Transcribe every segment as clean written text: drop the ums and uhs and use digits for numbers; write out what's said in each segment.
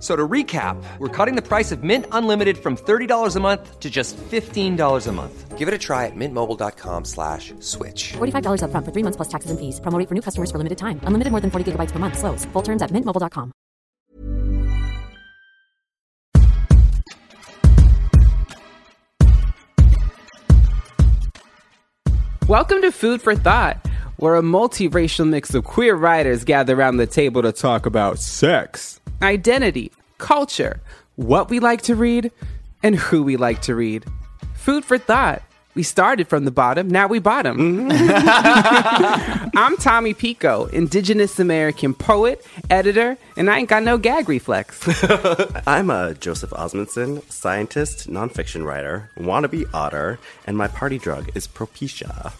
So to recap, we're cutting the price of Mint Unlimited from $30 a month to just $15 a month. Give it a try at mintmobile.com/switch. $45 up front for 3 months plus taxes and fees. Promo rate for new customers for limited time. Unlimited more than 40 gigabytes per month. Slows full terms at mintmobile.com. Welcome to Food for Thought, where a multiracial mix of queer writers gather around the table to talk about sex, identity, culture, what we like to read, and who we like to read. Food for thought. We started from the bottom, now we bottom. Mm-hmm. I'm Tommy Pico, Indigenous American poet, editor, and I ain't got no gag reflex. I'm Joseph Osmundson, scientist, nonfiction writer, wannabe otter, and my party drug is Propecia.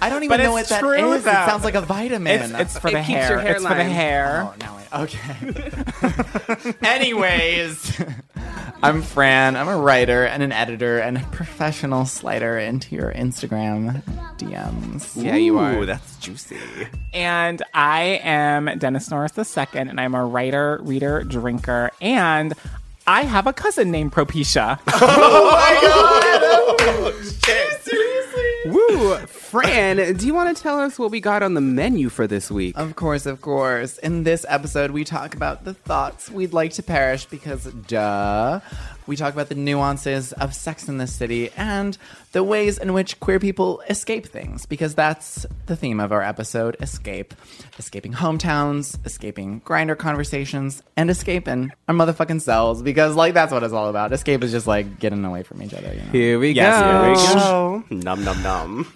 I don't even know what that is. Though. It sounds like a vitamin. It's for the hair. It keeps your hairline. It's for the hair. Oh, no, okay. Anyways, I'm Fran. I'm a writer and an editor and a professional slider into your Instagram DMs. Ooh, yeah, you are. That's juicy. And I am Dennis Norris II, and I'm a writer, reader, drinker, and I have a cousin named Propecia. Oh my god! Oh, shit. Seriously? Woo! Fran, do you want to tell us what we got on the menu for this week? Of course, of course. In this episode, we talk about the thoughts we'd like to perish because, duh. We talk about the nuances of Sex in the City and the ways in which queer people escape things, because that's the theme of our episode, escape. Escaping hometowns, escaping grinder conversations, and escaping our motherfucking selves, because, like, that's what it's all about. Escape is just, like, getting away from each other, you know? Here we go. Nom, nom, nom.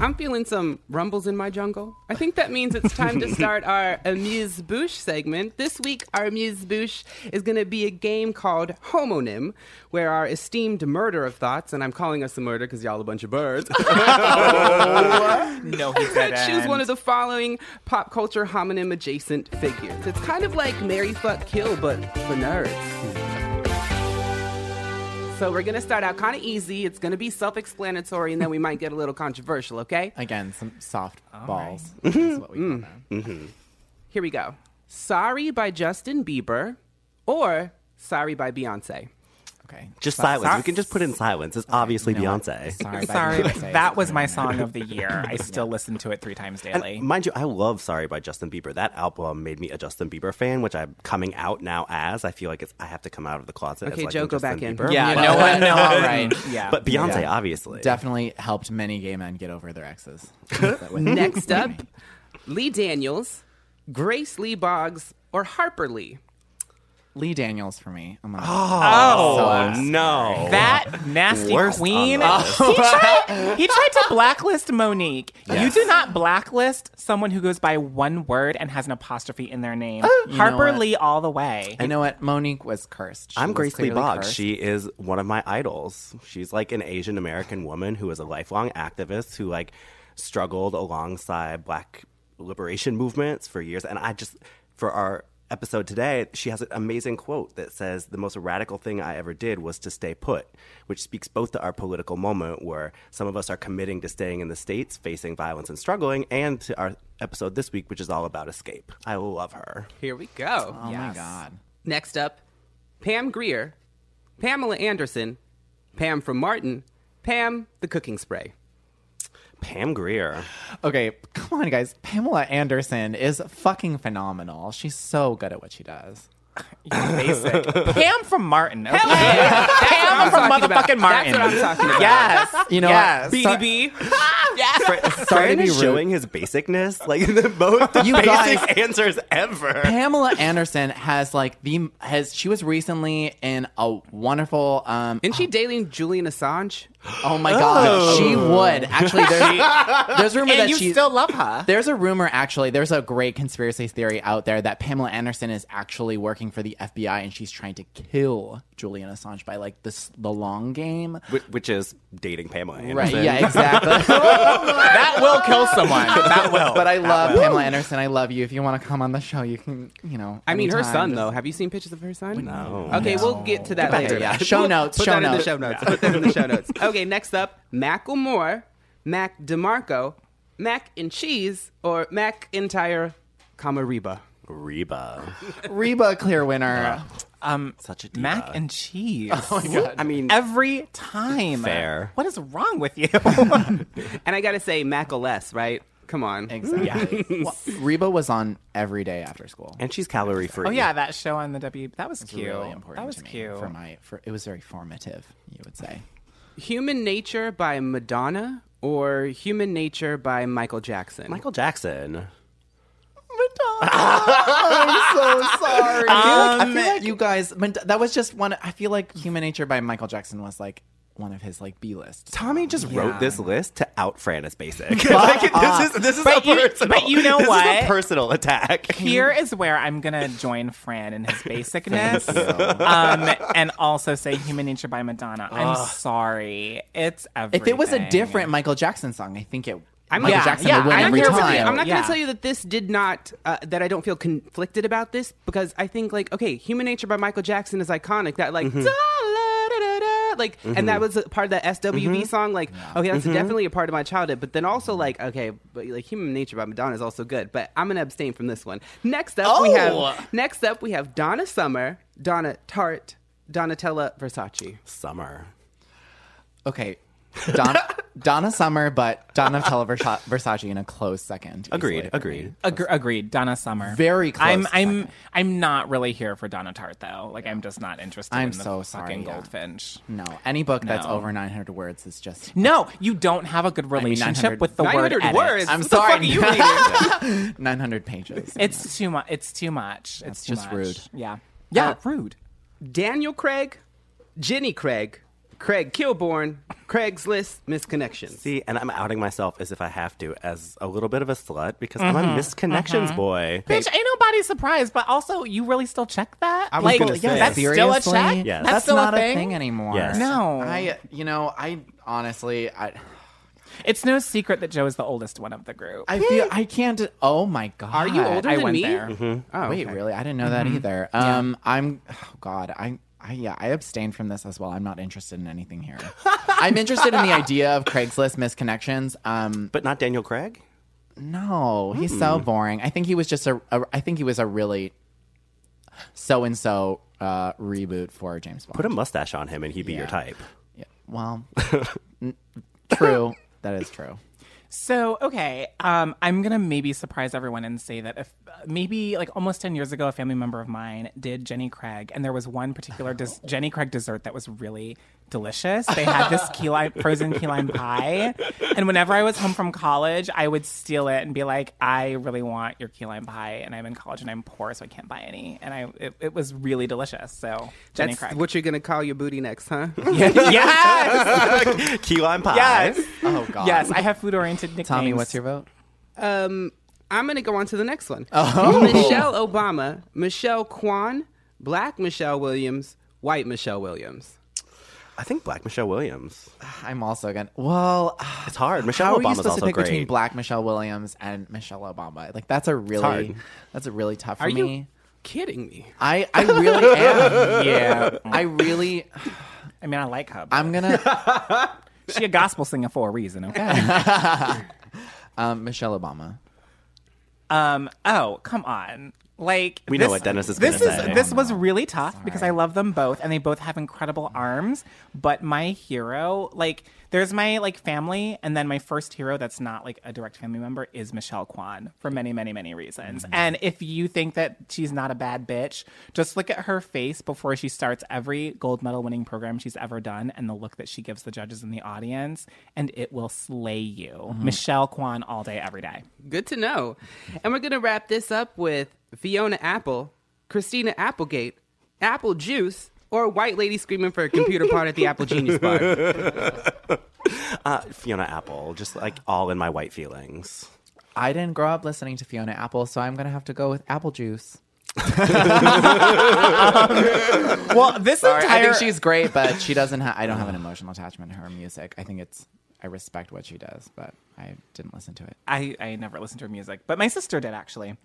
I'm feeling some rumbles in my jungle. I think that means it's time to start our amuse-bouche segment. This week, our amuse-bouche is going to be a game called Homonym, where our esteemed murder of thoughts, and I'm calling us a murder because y'all a bunch of birds. Oh, no, he didn't. Choose one of the following pop culture homonym-adjacent figures. It's kind of like Marry, Fuck, Kill, but for nerds. So we're going to start out kind of easy. It's going to be self-explanatory, and then we might get a little controversial, okay? Again, some soft balls. Right. Mm-hmm. That's what we call them. Mm-hmm. Here we go. Sorry by Justin Bieber or Sorry by Beyoncé. Okay. Just silence. We can just put in silence. It's obviously Beyoncé. Sorry. Beyonce. That was my song of the year. I still listen to it 3 times daily. And mind you, I love Sorry by Justin Bieber. That album made me a Justin Bieber fan, which I'm coming out now as. I feel like I have to come out of the closet. Okay, as, like, Joe, go back Bieber. In. Yeah, but, no, all right. Yeah. But Beyoncé, obviously. Definitely helped many gay men get over their exes. Next up, Lee Daniels, Grace Lee Boggs, or Harper Lee. Lee Daniels for me. No. That nasty worst queen. He tried to blacklist Monique. Yes. You do not blacklist someone who goes by one word and has an apostrophe in their name. Harper Lee all the way. You know what? Monique was cursed. I'm Grace Lee Boggs. Cursed. She is one of my idols. She's like an Asian American woman who is a lifelong activist who, like, struggled alongside Black liberation movements for years. And I just, for our episode today, she has an amazing quote that says, the most radical thing I ever did was to stay put, which speaks both to our political moment where some of us are committing to staying in the States, facing violence and struggling, and to our episode this week, which is all about escape. I love her. Here we go. Oh, yes. My God. Next up, Pam Grier, Pamela Anderson, Pam from Martin, Pam the Cooking Spray. Pam Grier. Okay, come on, guys. Pamela Anderson is fucking phenomenal. She's so good at what she does. Basic. Pam from Martin. Okay. Pam from motherfucking about. Martin. That's what I'm talking about. Yes. You know what? BDB. Yes. Sorry to be showing his basicness. Like, the most basic answers ever. Pamela Anderson has, like, she was recently in a wonderful... Isn't she dating Julian Assange? Oh my God, she would. Actually, there's a rumor that you still love her. There's a rumor, actually, there's a great conspiracy theory out there that Pamela Anderson is actually working for the FBI and she's trying to kill Julian Assange by like the long game, which is dating Pamela Anderson. Right? Yeah, exactly. That will kill someone. That will. But I love Pamela Anderson. I love you. If you want to come on the show, you can. You know. I mean, her son though. Have you seen pictures of her son? No. Okay, we'll get to that later. Yeah. Show notes. Put that in the show notes. Okay, next up, Macklemore, Mac DeMarco, Mac and Cheese, or Mac Entire, Reba. Reba, clear winner. Such a diva. Mac and cheese. Oh my God. I mean, every time. Fair. What is wrong with you? And I gotta say, Mac-o-less, right? Come on. Exactly. Yeah. Well, Reba was on every day after school. And she's calorie free. Oh yeah, that show on the W, that was cute. Really important that was to me cute. For it was very formative, you would say. Human Nature by Madonna or Human Nature by Michael Jackson? Michael Jackson. I'm so sorry. I feel like you guys, that was just one. I feel like Human Nature by Michael Jackson was like one of his like B lists. Tommy just wrote this list to out Fran as basic. This is a personal attack. Here is where I'm gonna join Fran in his basicness, and also say Human Nature by Madonna. I'm sorry, it's everything. If it was a different Michael Jackson song, I think it. I'm not going to tell you that this did not, that I don't feel conflicted about this, because I think, like, okay, Human Nature by Michael Jackson is iconic. That, like, and that was a part of that SWV song. Like, okay, that's definitely a part of my childhood. But then also, like, okay, but like Human Nature by Madonna is also good. But I'm going to abstain from this one. Next up, we have Donna Summer, Donna Tartt, Donatella Versace. Summer. Okay. Donna Summer, but Donatella Versace in a close second. Agreed. Donna Summer, very close. I'm not really here for Donna Tartt though. Like I'm just not interested. I'm so sorry, Goldfinch. No, any book that's over 900 words is just no. You don't have a good relationship with the word. 900 words. I'm sorry. You 900 pages. It's too much. It's too much. It's just rude. Yeah. Rude. Daniel Craig, Jenny Craig. Craig Kilborn, Craigslist, Misconnections. See, and I'm outing myself as if I have to as a little bit of a slut because I'm a Misconnections boy. Bitch, ain't nobody surprised, but also you really still check that? I was like, gonna say. That's seriously? Still a check? Yes. That's still not a thing anymore. Yes. No. I honestly, it's no secret that Joe is the oldest one of the group. I can't. Oh my God. Are you older than me? Oh, wait, okay. Really? I didn't know that either. I abstained from this as well. I'm not interested in anything here. I'm interested in the idea of Craigslist Misconnections. But not Daniel Craig? No, he's so boring. I think he was just a really so-and-so reboot for James Bond. Put a mustache on him and he'd be your type. Yeah. Well, true. That is true. So, okay, I'm going to maybe surprise everyone and say that if maybe like almost 10 years ago, a family member of mine did Jenny Craig, and there was one particular Jenny Craig dessert that was really delicious. They had this frozen key lime pie, and whenever I was home from college, I would steal it and be like, I really want your key lime pie, and I'm in college and I'm poor, so I can't buy any. And it was really delicious, so Jenny Craig. That's what you're going to call your booty next, huh? Yes! Key lime pie. Yes! Oh, God. Yes, I have food-oriented nicknames. Tommy, what's your vote? I'm going to go on to the next one. Oh. Michelle Obama, Michelle Kwan, Black Michelle Williams, White Michelle Williams. I think Black Michelle Williams. I'm also going to... Well... It's hard. Michelle Obama's also great. How are you supposed to pick between Black Michelle Williams and Michelle Obama? Like, that's really tough for me. Are you kidding me? I really am. Yeah. I really... I mean, I like her. I'm going to... She a gospel singer for a reason, okay? Michelle Obama. Oh, come on. Like we know what Dennis is going to say. This was really tough because I love them both, and they both have incredible arms. But my hero, like, there's my like family, and then my first hero that's not like a direct family member is Michelle Kwan for many, many, many reasons. Mm-hmm. And if you think that she's not a bad bitch, just look at her face before she starts every gold medal winning program she's ever done, and the look that she gives the judges in the audience, and it will slay you. Mm-hmm. Michelle Kwan all day, every day. Good to know. And we're gonna wrap this up with Fiona Apple, Christina Applegate, Apple Juice, or a white lady screaming for a computer part at the Apple Genius Bar. Fiona Apple, just like all in my white feelings. I didn't grow up listening to Fiona Apple, so I'm going to have to go with Apple Juice. I think she's great, but she doesn't I don't have an emotional attachment to her music. I think I respect what she does, but I didn't listen to it. I never listened to her music, but my sister did actually.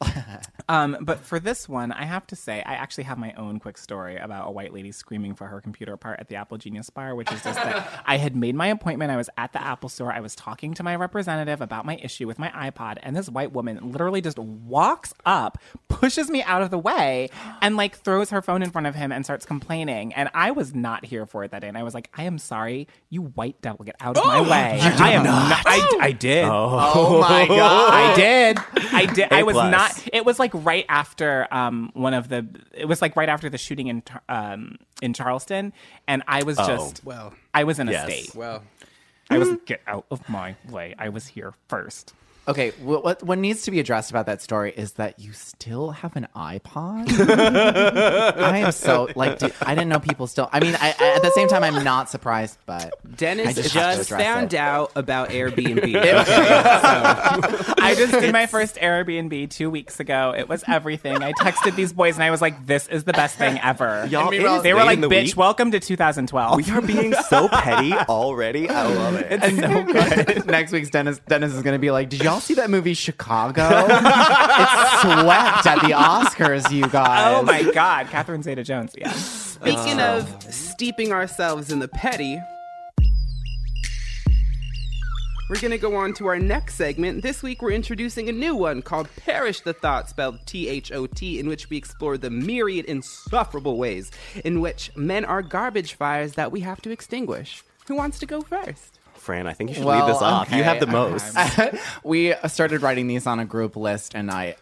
But for this one, I have to say, I actually have my own quick story about a white lady screaming for her computer part at the Apple Genius Bar, which is just that I had made my appointment. I was at the Apple store. I was talking to my representative about my issue with my iPod, and this white woman literally just walks up, pushes me out of the way, and like throws her phone in front of him and starts complaining. And I was not here for it that day. And I was like, I am sorry, you white devil, get out of my way. I am not. I did. Oh my God. I did. I was not. It was like right after right after the shooting in Charleston. And I was I was in a state. Well, I was get out of my way. I was here first. Okay, what needs to be addressed about that story is that you still have an iPod? I am so, I didn't know people still, I mean, at the same time, I'm not surprised, but Dennis I just found out about Airbnb. Okay, so. I just did my first Airbnb 2 weeks ago. It was everything. I texted these boys, and I was like, this is the best thing ever. Y'all, they were like, bitch, welcome to 2012. We are being so petty already. I love it. It's so good. Next week's Dennis is going to be like, did y'all see that movie Chicago? It swept at the Oscars, you guys. Oh my God, Catherine Zeta-Jones. Yeah. Speaking of steeping ourselves in the petty, we're going to go on to our next segment. This week, we're introducing a new one called Perish the Thought, spelled T-H-O-T, in which we explore the myriad insufferable ways in which men are garbage fires that we have to extinguish. Who wants to go first? Fran, I think you should leave this off. You have the most. We started writing these on a group list, and I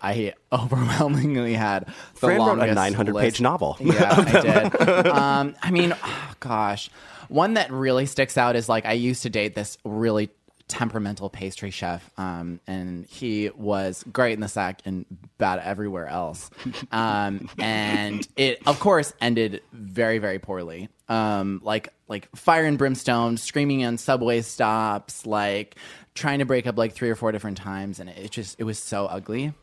overwhelmingly had the longest Fran wrote a 900-page novel. Yeah, I did. One that really sticks out is, I used to date this really temperamental pastry chef, and he was great in the sack and bad everywhere else. And it, of course, ended very, very poorly. Like fire and brimstone, screaming on subway stops, trying to break up 3 or 4 different times, and it was so ugly.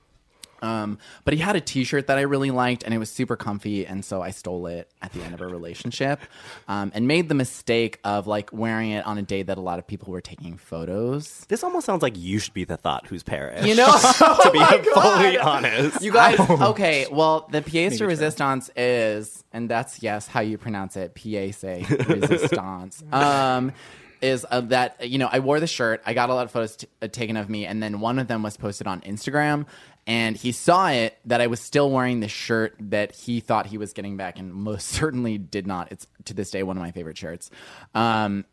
But he had a T-shirt that I really liked, and it was super comfy, and so I stole it at the end of a relationship, and made the mistake of wearing it on a day that a lot of people were taking photos. This almost sounds like you should be the thought who's perished. You know, to be fully honest, you guys. Okay, well, the pièce de résistance is, and that's how you pronounce it, pièce de résistance. Is that I wore the shirt, I got a lot of photos taken of me, and then one of them was posted on Instagram. And he saw it, that I was still wearing the shirt that he thought he was getting back, and most certainly did not. It's, to this day, one of my favorite shirts. And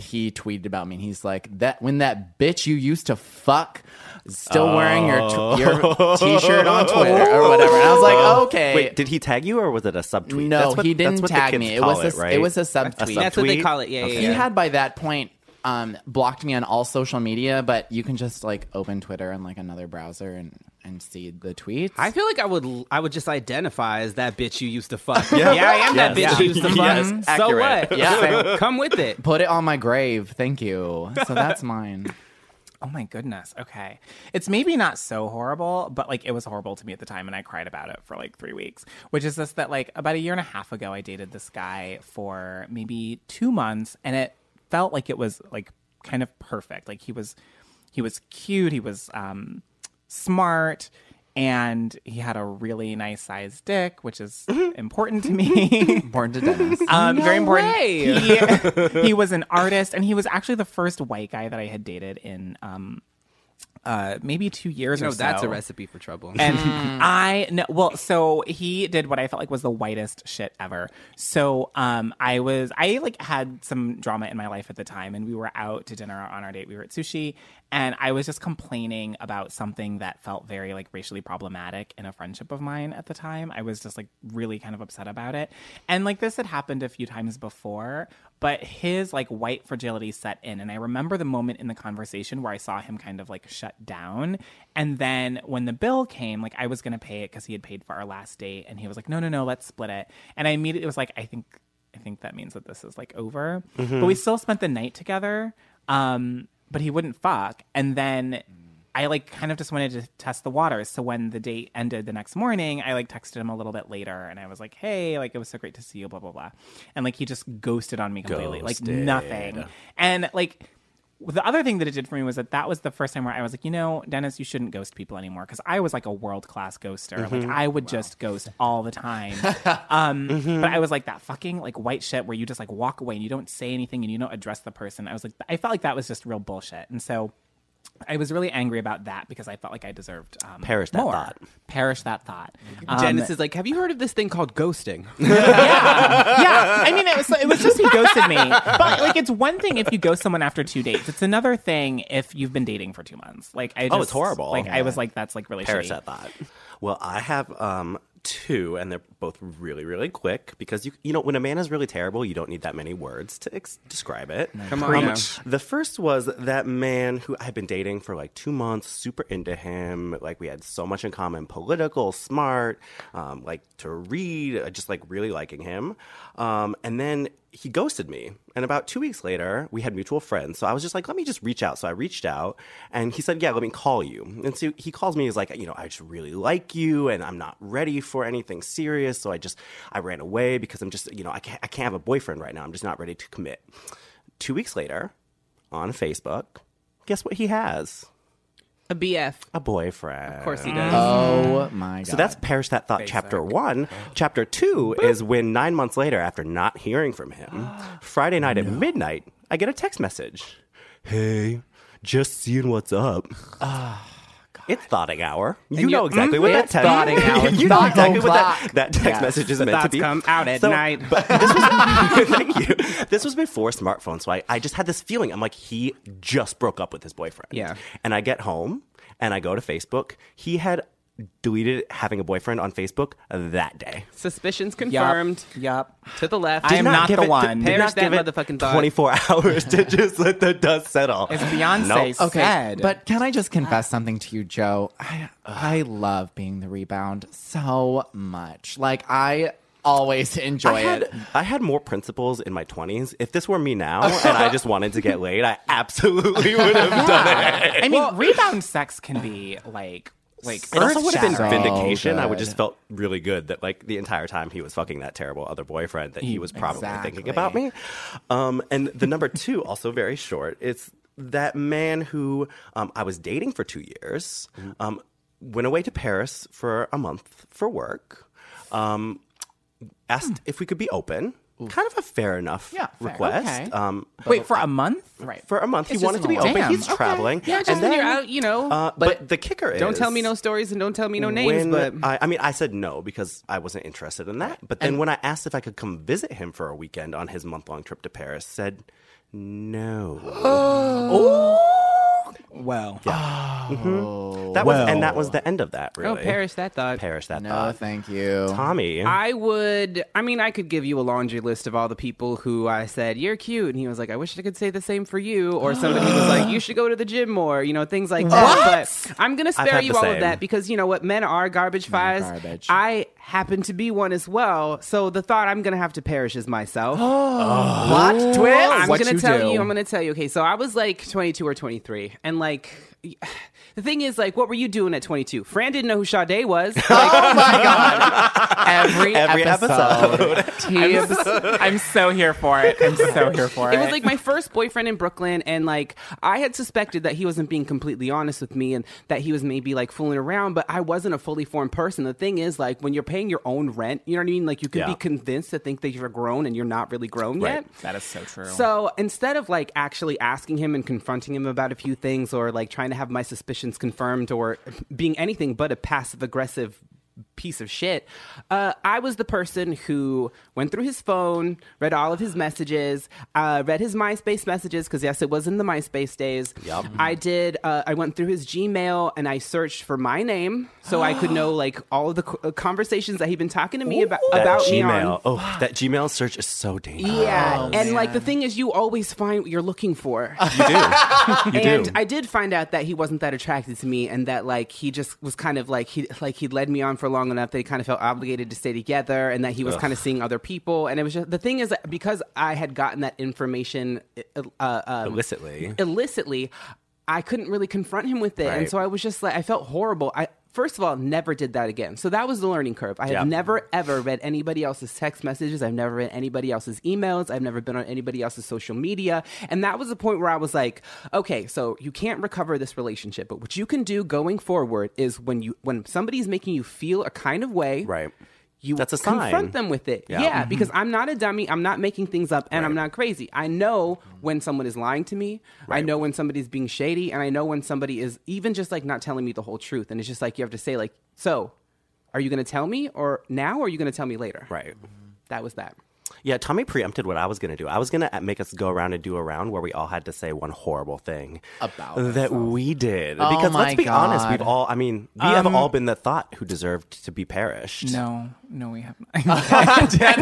he tweeted about me, and he's like, "That when that bitch you used to fuck is still wearing your T-shirt on Twitter," or whatever. And I was like, okay. Wait, did he tag you, or was it a subtweet? No, he didn't tag me. It was a subtweet. That's what they call it, yeah, okay. He had, by that point, blocked me on all social media, but you can just open Twitter and another browser and see the tweets. I feel like I would just identify as that bitch you used to fuck. Yeah, I am that bitch you used to fuck. Yes, so what? Yeah, come with it. Put it on my grave. Thank you. So that's mine. Oh my goodness. Okay. It's maybe not so horrible, but it was horrible to me at the time, and I cried about it for 3 weeks, which is this, that about 1.5 years ago, I dated this guy for maybe 2 months, and it felt like it was kind of perfect. He was cute. He was smart, and he had a really nice sized dick, which is important to me. Important to Dennis. No very important. He was an artist, and he was actually the first white guy that I had dated in maybe 2 years or so. That's a recipe for trouble. And so he did what I felt like was the whitest shit ever. So I had some drama in my life at the time, and we were out to dinner on our date. We were at sushi, and I was just complaining about something that felt very racially problematic in a friendship of mine at the time. I was just really kind of upset about it. And this had happened a few times before, but his white fragility set in, and I remember the moment in the conversation where I saw him kind of shut down. And then when the bill came, I was gonna pay it because he had paid for our last date, and he was like, no, let's split it. And I immediately was like, I think I think that means that this is like over. Mm-hmm. But we still spent the night together. But he wouldn't fuck. And then I like kind of just wanted to test the waters. So when the date ended the next morning, I like texted him a little bit later and I was like, hey, like it was so great to see you, blah, blah, blah. And like he just ghosted on me completely, like nothing. And like the other thing that it did for me was that was the first time where I was like, you know, Dennis, you shouldn't ghost people anymore. Because I was like a world-class ghoster. Mm-hmm. Like I would just ghost all the time. But I was like that fucking like white shit where you just like walk away and you don't say anything and you don't address the person. I was like, I felt like that was just real bullshit. And so I was really angry about that because I felt like I deserved Perish that thought. Janice is like, have you heard of this thing called ghosting? Yeah. I mean, it was just he ghosted me. But like, it's one thing if you ghost someone after 2 dates. It's another thing if you've been dating for 2 months. Like, I just, it's horrible. Like, yeah. I was like, that's like really shitty. Perish that thought. Well, I have 2, and they're both really, really quick because you know when a man is really terrible, you don't need that many words to describe it. Nice. Come on. The first was that man who I've been dating for like 2 months, super into him. Like we had so much in common, political, smart, like to read, just like really liking him. And then he ghosted me. And about 2 weeks later, we had mutual friends. So I was just like, let me just reach out. So I reached out and he said, yeah, let me call you. And so he calls me. He's like, you know, I just really like you and I'm not ready for anything serious. So I ran away because I'm just, you know, I can't have a boyfriend right now. I'm just not ready to commit. 2 weeks later on Facebook, guess what he has? A BF. A boyfriend. Of course he does. Oh, my God. So that's Perish That Thought, Chapter 1. Oh. Chapter 2 is when 9 months later, after not hearing from him, Friday night at midnight, I get a text message. Hey, just seeing what's up. It's thoughting hour. You know exactly what that text message is. Thoughting hour. You know exactly what that text message is meant to be. Come out at night. Thank you. This was before smartphones, so I just had this feeling. I'm like, he just broke up with his boyfriend. Yeah. And I get home and I go to Facebook. He had deleted having a boyfriend on Facebook that day. Suspicions confirmed. Yep. To the left. I am not the one. Perish that motherfucking thought. 24 hours to just let the dust settle. It's Beyonce said. Okay, but can I just confess something to you, Joe? I love being the rebound so much. Like, I always enjoy it. I had more principles in my 20s. If this were me now and I just wanted to get laid, I absolutely would have done it. I mean, rebound sex can be like it also would have been vindication. I would just felt really good that like the entire time he was fucking that terrible other boyfriend that he was probably thinking about me. And the number 2 also very short. It's that man who I was dating for 2 years, went away to Paris for a month for work, asked if we could be open. Kind of a fair enough request. Okay. Wait, for a month? Right. For a month. He wanted to be open. He's traveling. Okay. Yeah, just when you're out, you know. But the kicker is, don't tell me no stories and don't tell me no names. But I said no because I wasn't interested in that. But then when I asked if I could come visit him for a weekend on his month-long trip to Paris, said no. Well. Yeah. Oh. Mm-hmm. That was the end of that, really. Oh, perish that thought. Perish that thought. No, thank you. Tommy. I could give you a laundry list of all the people who I said, you're cute. And he was like, I wish I could say the same for you. Or somebody was like, you should go to the gym more. You know, things like that. But I'm going to spare you all of that because, you know what? Men are garbage fires. I happen to be one as well. So the thought I'm going to have to perish is myself. What? Twist? I'm going to tell you. Okay, so I was like 22 or 23. And like, the thing is, like, what were you doing at 22? Fran didn't know who Sade was. Like, oh my God. Every episode. I'm so here for it. It was like my first boyfriend in Brooklyn. And like, I had suspected that he wasn't being completely honest with me and that he was maybe like fooling around, but I wasn't a fully formed person. The thing is, like, when you're paying your own rent, you know what I mean? Like, you could be convinced to think that you're grown and you're not really grown yet. That is so true. So instead of like actually asking him and confronting him about a few things or like trying to have my suspicions confirmed or being anything but a passive aggressive piece of shit, I was the person who went through his phone, read all of his messages, read his MySpace messages, because yes, it was in the MySpace days. Yep. I went through his Gmail and I searched for my name so I could know like all of the conversations that he'd been talking to me about Gmail. That Gmail search is so dangerous. Yeah. Like the thing is, you always find what you're looking for. You do. And I did find out that he wasn't that attracted to me and that like he just was kind of like he led me on for a long long enough that he kind of felt obligated to stay together and that he was kind of seeing other people. And it was just, the thing is, because I had gotten that information illicitly, I couldn't really confront him with it. Right. And so I was just like, I felt horrible. First of all, never did that again. So that was the learning curve. I have never, ever read anybody else's text messages. I've never read anybody else's emails. I've never been on anybody else's social media. And that was the point where I was like, okay, so you can't recover this relationship. But what you can do going forward is when somebody's making you feel a kind of way, right, you confront them with it. Yeah, because I'm not a dummy. I'm not making things up, and I'm not crazy. I know when someone is lying to me. Right. I know when somebody's being shady, and I know when somebody is even just like not telling me the whole truth. And it's just like you have to say like, so are you going to tell me or now or are you going to tell me later? Right. That was that. Yeah, Tommy preempted what I was going to do. I was going to make us go around and do a round where we all had to say one horrible thing about that ourselves. We did. Oh, because let's be honest, we've all, I mean, we have all been the thought who deserved to be perished. No, we haven't. I'm kidding.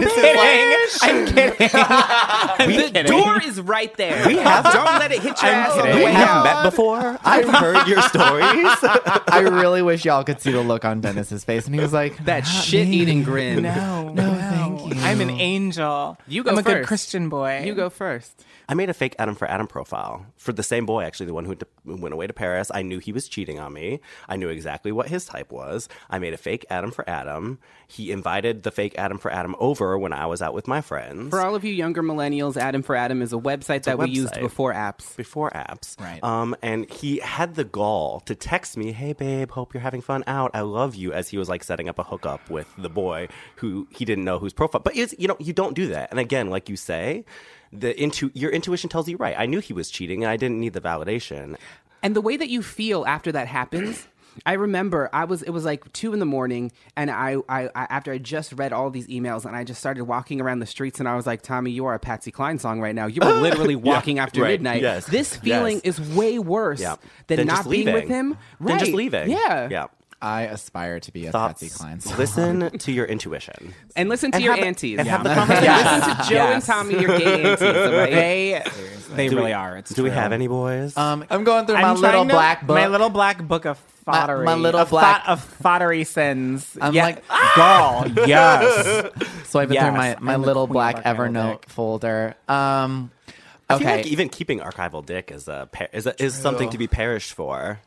The door is right there. We have. Don't let it hit your ass. We have met before. I've heard your stories. I really wish y'all could see the look on Dennis's face, and he was like, "That shit-eating grin." No, thank you. I'm an angel. You go first. I'm a good Christian boy. You go first. I made a fake Adam for Adam profile for the same boy, actually, the one who went away to Paris. I knew he was cheating on me. I knew exactly what his type was. I made a fake Adam for Adam. He invited the fake Adam for Adam over when I was out with my friends. For all of you younger millennials, Adam for Adam is a website we used before apps. Right. And he had the gall to text me, "Hey, babe, hope you're having fun out. I love you," as he was like setting up a hookup with the boy who he didn't know whose profile. But it's, you don't do that. And again, like you say, your intuition tells you right. I knew he was cheating and I didn't need the validation. And the way that you feel after that happens, I remember it was like 2 a.m. and I after I just read all these emails and I just started walking around the streets and I was like, Tommy, you are a Patsy Cline song right now. You were literally walking after midnight. Yes. This feeling is way worse than not being with him. Right. Than just leaving. Yeah. I aspire to be a Patsy Cline song. Listen to your intuition. And listen to your aunties. And have the conversation. Listen to Joe and Tommy, your gay aunties. Right? They really are. It's true. Do we have any boys? I'm going through my little black book. My little black book of foddery. My little black... of foddery sins. I'm like, girl, yes. So I've been through my little black Evernote folder. I feel like even keeping archival dick is something to be perished for.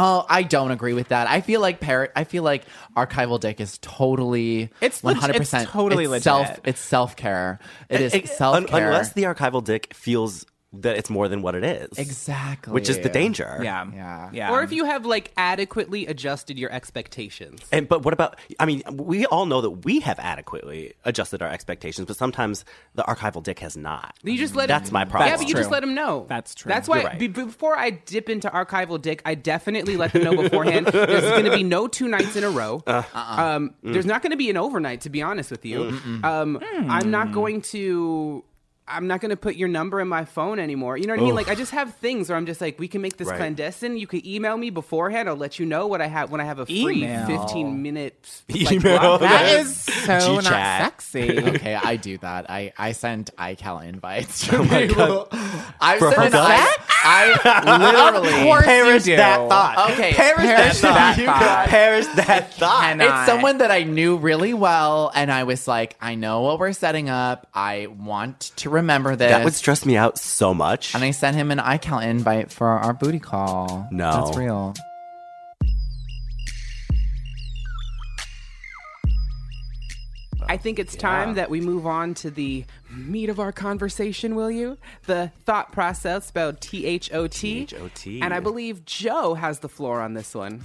Oh, I don't agree with that. I feel like archival dick is totally. It's 100%. It's totally legit. It's self-care. It is self-care. Unless the archival dick feels that it's more than what it is. Exactly. Which is the danger. Yeah. Or if you have like adequately adjusted your expectations. But what about, I mean, we all know that we have adequately adjusted our expectations, but sometimes the archival dick has not. You just let That's my problem. Yeah, but you just let them know. That's true. That's why before I dip into archival dick, I definitely let them know beforehand. There's going to be no 2 nights in a row. There's not going to be an overnight, to be honest with you. I'm not going to put your number in my phone anymore. You know what I mean? Like, I just have things where I'm just like, we can make this clandestine. You could email me beforehand. I'll let you know what I have when I have a free 15-minute email. That is so G-chat. Not sexy. Okay, I do that. I send iCal invites to people. I send that. I literally perish that thought. Okay, perish that thought. It's someone that I knew really well, and I was like, I know what we're setting up. I want to remember this. That would stress me out so much. And I sent him an iCal invite for our booty call. No. That's real. I think it's time that we move on to the meat of our conversation, will you? The thought process, spelled T-H-O-T. T-H-O-T. And I believe Joe has the floor on this one.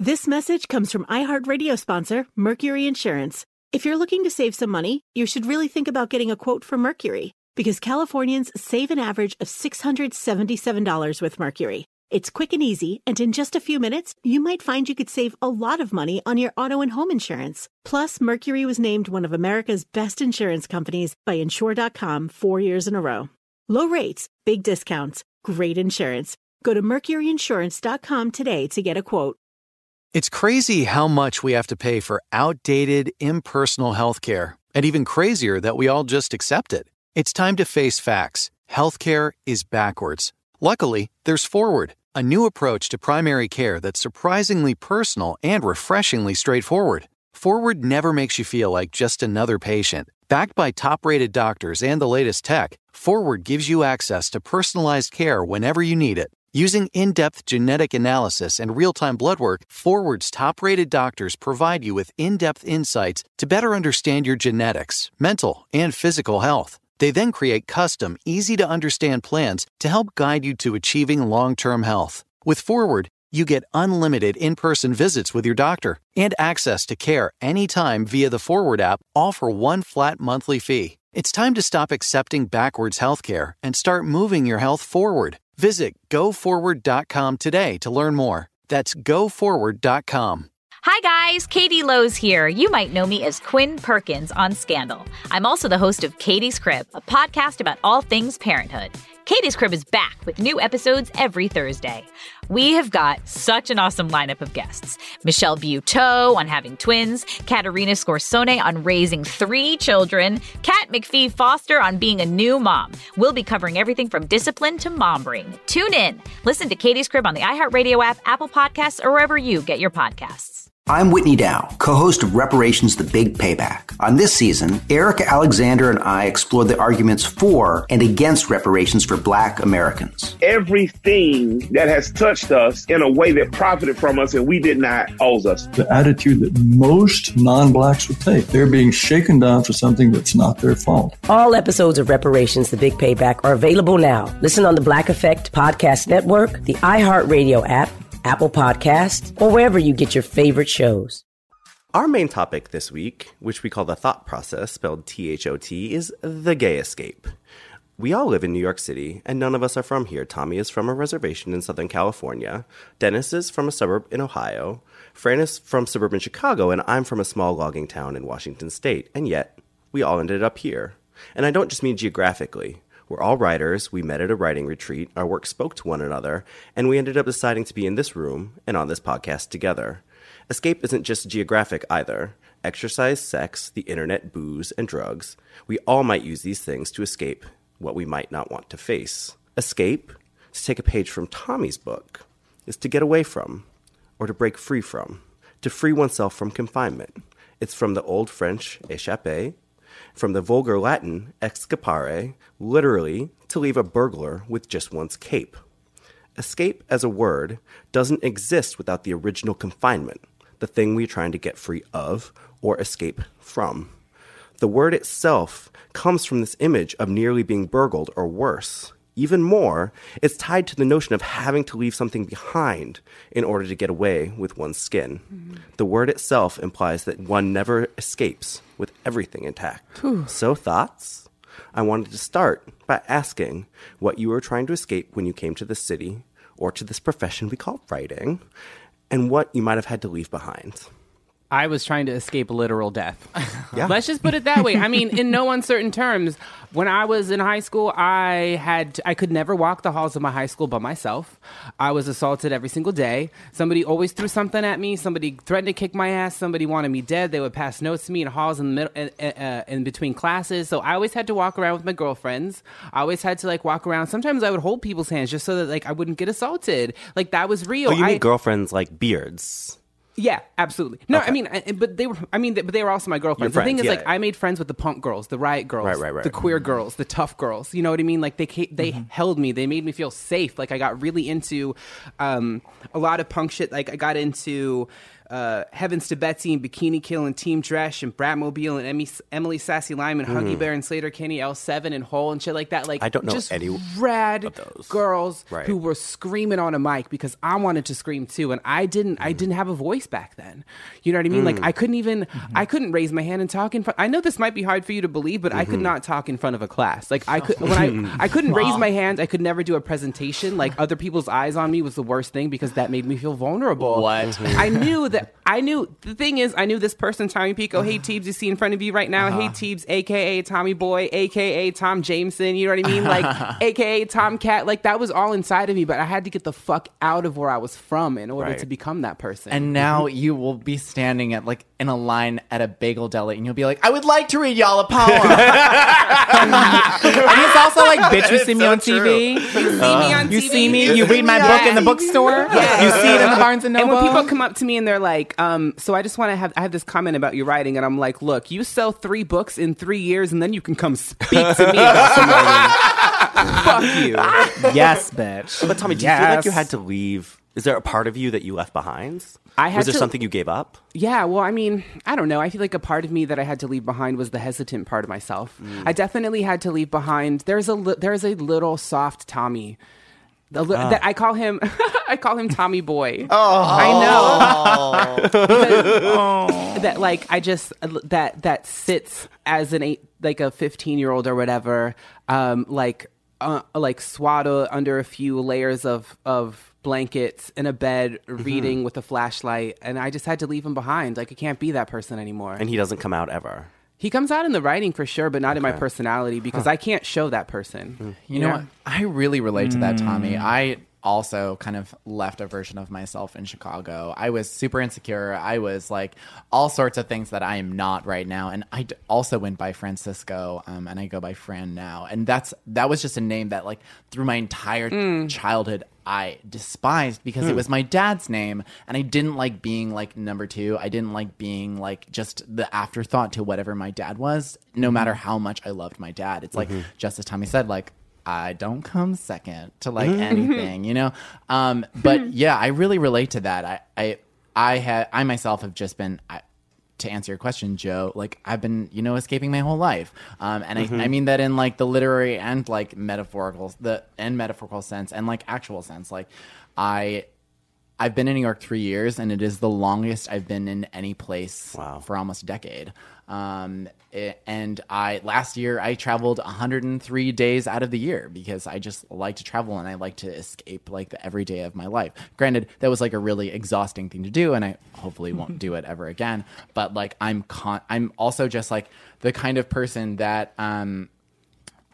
This message comes from iHeartRadio sponsor, Mercury Insurance. If you're looking to save some money, you should really think about getting a quote from Mercury, because Californians save an average of $677 with Mercury. It's quick and easy, and in just a few minutes, you might find you could save a lot of money on your auto and home insurance. Plus, Mercury was named one of America's best insurance companies by Insure.com 4 years in a row. Low rates, big discounts, great insurance. Go to MercuryInsurance.com today to get a quote. It's crazy how much we have to pay for outdated, impersonal healthcare, and even crazier that we all just accept it. It's time to face facts. Healthcare is backwards. Luckily, there's Forward, A new approach to primary care that's surprisingly personal and refreshingly straightforward. Forward never makes you feel like just another patient. Backed by top-rated doctors and the latest tech, Forward gives you access to personalized care whenever you need it. Using in-depth genetic analysis and real-time blood work, Forward's top-rated doctors provide you with in-depth insights to better understand your genetics, mental, and physical health. They then create custom, easy-to-understand plans to help guide you to achieving long-term health. With Forward, you get unlimited in-person visits with your doctor and access to care anytime via the Forward app, all for one flat monthly fee. It's time to stop accepting backwards healthcare and start moving your health forward. Visit GoForward.com today to learn more. That's GoForward.com. Hi guys, Katie Lowe's here. You might know me as Quinn Perkins on Scandal. I'm also the host of Katie's Crib, a podcast about all things parenthood. Katie's Crib is back with new episodes every Thursday. We have got such an awesome lineup of guests. Michelle Buteau on having twins, Katerina Scorsone on raising 3 children, Kat McPhee Foster on being a new mom. We'll be covering everything from discipline to mom brain. Tune in. Listen to Katie's Crib on the iHeartRadio app, Apple Podcasts, or wherever you get your podcasts. I'm Whitney Dow, co-host of Reparations: The Big Payback. On this season, Erica Alexander and I explore the arguments for and against reparations for Black Americans. Everything that has touched us in a way that profited from us and we did not owes us. The attitude that most non-Blacks would take. They're being shaken down for something that's not their fault. All episodes of Reparations: The Big Payback are available now. Listen on the Black Effect Podcast Network, the iHeartRadio app, Apple Podcasts, or wherever you get your favorite shows. Our main topic this week, which we call the thought process, spelled T-H-O-T, is the gay escape. We all live in New York City, and none of us are from here. Tommy is from a reservation in Southern California. Dennis is from a suburb in Ohio. Fran is from suburban Chicago, and I'm from a small logging town in Washington State. And yet, we all ended up here. And I don't just mean geographically. We're all writers, we met at a writing retreat, our work spoke to one another, and we ended up deciding to be in this room and on this podcast together. Escape isn't just geographic either. Exercise, sex, the internet, booze, and drugs. We all might use these things to escape what we might not want to face. Escape, to take a page from Tommy's book, is to get away from, or to break free from, to free oneself from confinement. It's from the old French, échapper, from the vulgar Latin, escapare, literally, to leave a burglar with just one's cape. Escape as a word doesn't exist without the original confinement, the thing we're trying to get free of or escape from. The word itself comes from this image of nearly being burgled or worse. Even more, it's tied to the notion of having to leave something behind in order to get away with one's skin. Mm-hmm. The word itself implies that one never escapes with everything intact. Whew. So thoughts? I wanted to start by asking what you were trying to escape when you came to this city or to this profession we call writing, and what you might have had to leave behind. I was trying to escape literal death. Yeah. Let's just put it that way. I mean, in no uncertain terms, when I was in high school, I could never walk the halls of my high school by myself. I was assaulted every single day. Somebody always threw something at me. Somebody threatened to kick my ass. Somebody wanted me dead. They would pass notes to me in halls in the middle, in between classes. So I always had to walk around with my girlfriends. I always had to walk around. Sometimes I would hold people's hands just so that I wouldn't get assaulted. That was real. Oh, you mean girlfriends like beards? Yeah, absolutely. No, okay. But they were also my girlfriends. The thing is, I made friends with the punk girls, the riot girls, right. The queer girls, the tough girls. You know what I mean? They mm-hmm. held me. They made me feel safe. I got really into a lot of punk shit. I got into Heavens to Betsy and Bikini Kill and Team Dresh and Bratmobile and Emily Sassy Lyman, Huggy Bear and Slater Kinney, L7 and Hole and shit like that. I don't know just any rad of those. Girls right. who were screaming on a mic because I wanted to scream too, and I didn't have a voice back then. You know what I mean? I couldn't raise my hand and talk in front. I know this might be hard for you to believe, but I could not talk in front of a class. I couldn't raise my hand. I could never do a presentation. Other people's eyes on me was the worst thing because that made me feel vulnerable. What? I knew that. I knew this person, Tommy Pico. Hey, Teebs, you see in front of you right now. Uh-huh. Hey, Teebs, a.k.a. Tommy Boy, a.k.a. Tom Jameson. You know what I mean? Like, a.k.a. Tom Cat. Like, that was all inside of me, but I had to get the fuck out of where I was from in order to become that person. And now you will be standing at, like, in a line at a bagel deli, and you'll be like, I would like to read y'all a poem. And it's also like, bitch, you see me on TV. You see me. You read my book in the bookstore. Yeah. You see it in the Barnes & Noble. And when people come up to me and they're like, so I just want to have, I have this comment about your writing, and I'm like, look, you sell 3 books in 3 years, and then you can come speak to me about some writing. Fuck you. Yes, bitch. But Tommy, do you feel like you had to leave? Is there a part of you that you left behind? Was there something you gave up? Yeah, well, I mean, I don't know. I feel like a part of me that I had to leave behind was the hesitant part of myself. Mm. I definitely had to leave behind. There's a little soft Tommy. That I call him Tommy Boy. Oh, I know. That like I just that sits as a 15-year-old or whatever, like swaddled under a few layers of blankets in a bed reading with a flashlight, and I just had to leave him behind. Like, I can't be that person anymore. And he doesn't come out ever? He comes out in the writing for sure, but not in my personality, because I can't show that person. You know what? I really relate to that, Tommy. I also kind of left a version of myself in Chicago. I was super insecure. I was like all sorts of things that I am not right now. And I also went by Francisco, and I go by Fran now. And that was just a name that, like, through my entire childhood, I despised, because it was my dad's name, and I didn't like being like number two. I didn't like being like just the afterthought to whatever my dad was, no matter how much I loved my dad. It's like, just as Tommy said, like, I don't come second to like anything, you know? But yeah, I really relate to that. I myself have just been, to answer your question, Joe, like I've been, you know, escaping my whole life. I mean that in like the literary and like metaphorical sense, and like actual sense. Like I've been in New York 3 years, and it is the longest I've been in any place for almost a decade. Last year I traveled 103 days out of the year, because I just like to travel and I like to escape like the everyday of my life. Granted, that was like a really exhausting thing to do, and I hopefully won't do it ever again. But like I'm also just like the kind of person that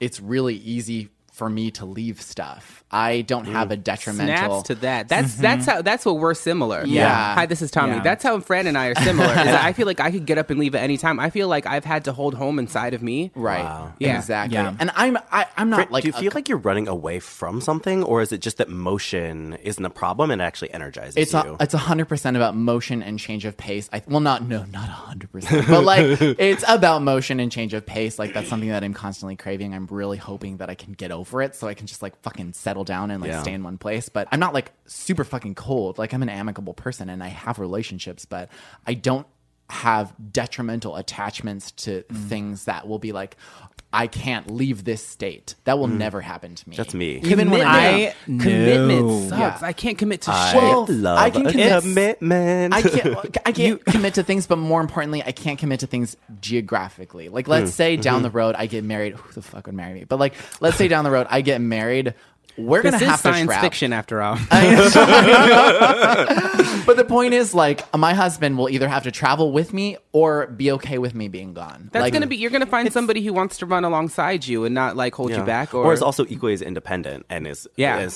it's really easy for me to leave stuff. I don't have a detrimental... Snaps to that. That's what we're similar. Yeah. Hi, this is Tommy. Yeah. That's how Fran and I are similar. Is I feel like I could get up and leave at any time. I feel like I've had to hold home inside of me. Right. Wow. Yeah. Exactly. Yeah. And I'm not Fran, like... Do you feel like you're running away from something, or is it just that motion isn't a problem and actually energizes you? It's 100% about motion and change of pace. Not 100%. But like, it's about motion and change of pace. Like, that's something that I'm constantly craving. I'm really hoping that I can get over it, so I can just like fucking settle down and like stay in one place. But I'm not like super fucking cold. Like, I'm an amicable person, and I have relationships, but I don't have detrimental attachments to things that will be like, I can't leave this state. That will never happen to me. That's me. Even when commitment sucks. Yeah. I can't commit to shit. I can commit commitment. I can't commit to things, but more importantly, I can't commit to things geographically. Like, let's say down the road I get married. Who the fuck would marry me? But like, let's say down the road I get married. We're going to have to science fiction after all. But the point is, like, my husband will either have to travel with me or be okay with me being gone. That's like, you're going to find somebody who wants to run alongside you and not like hold you back. Or is also equally as independent and is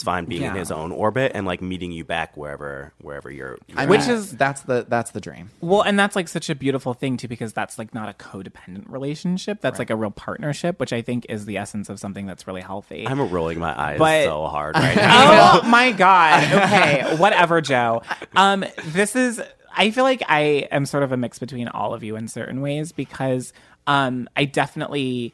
fine being in his own orbit and like meeting you back wherever you're which at. Is that's the dream. Well, and that's like such a beautiful thing too, because that's like not a codependent relationship. That's like a real partnership, which I think is the essence of something that's really healthy. I'm rolling my eyes. But, so hard right now. Oh my god. Okay, whatever, Joe. This is, I feel like I am sort of a mix between all of you in certain ways, because I definitely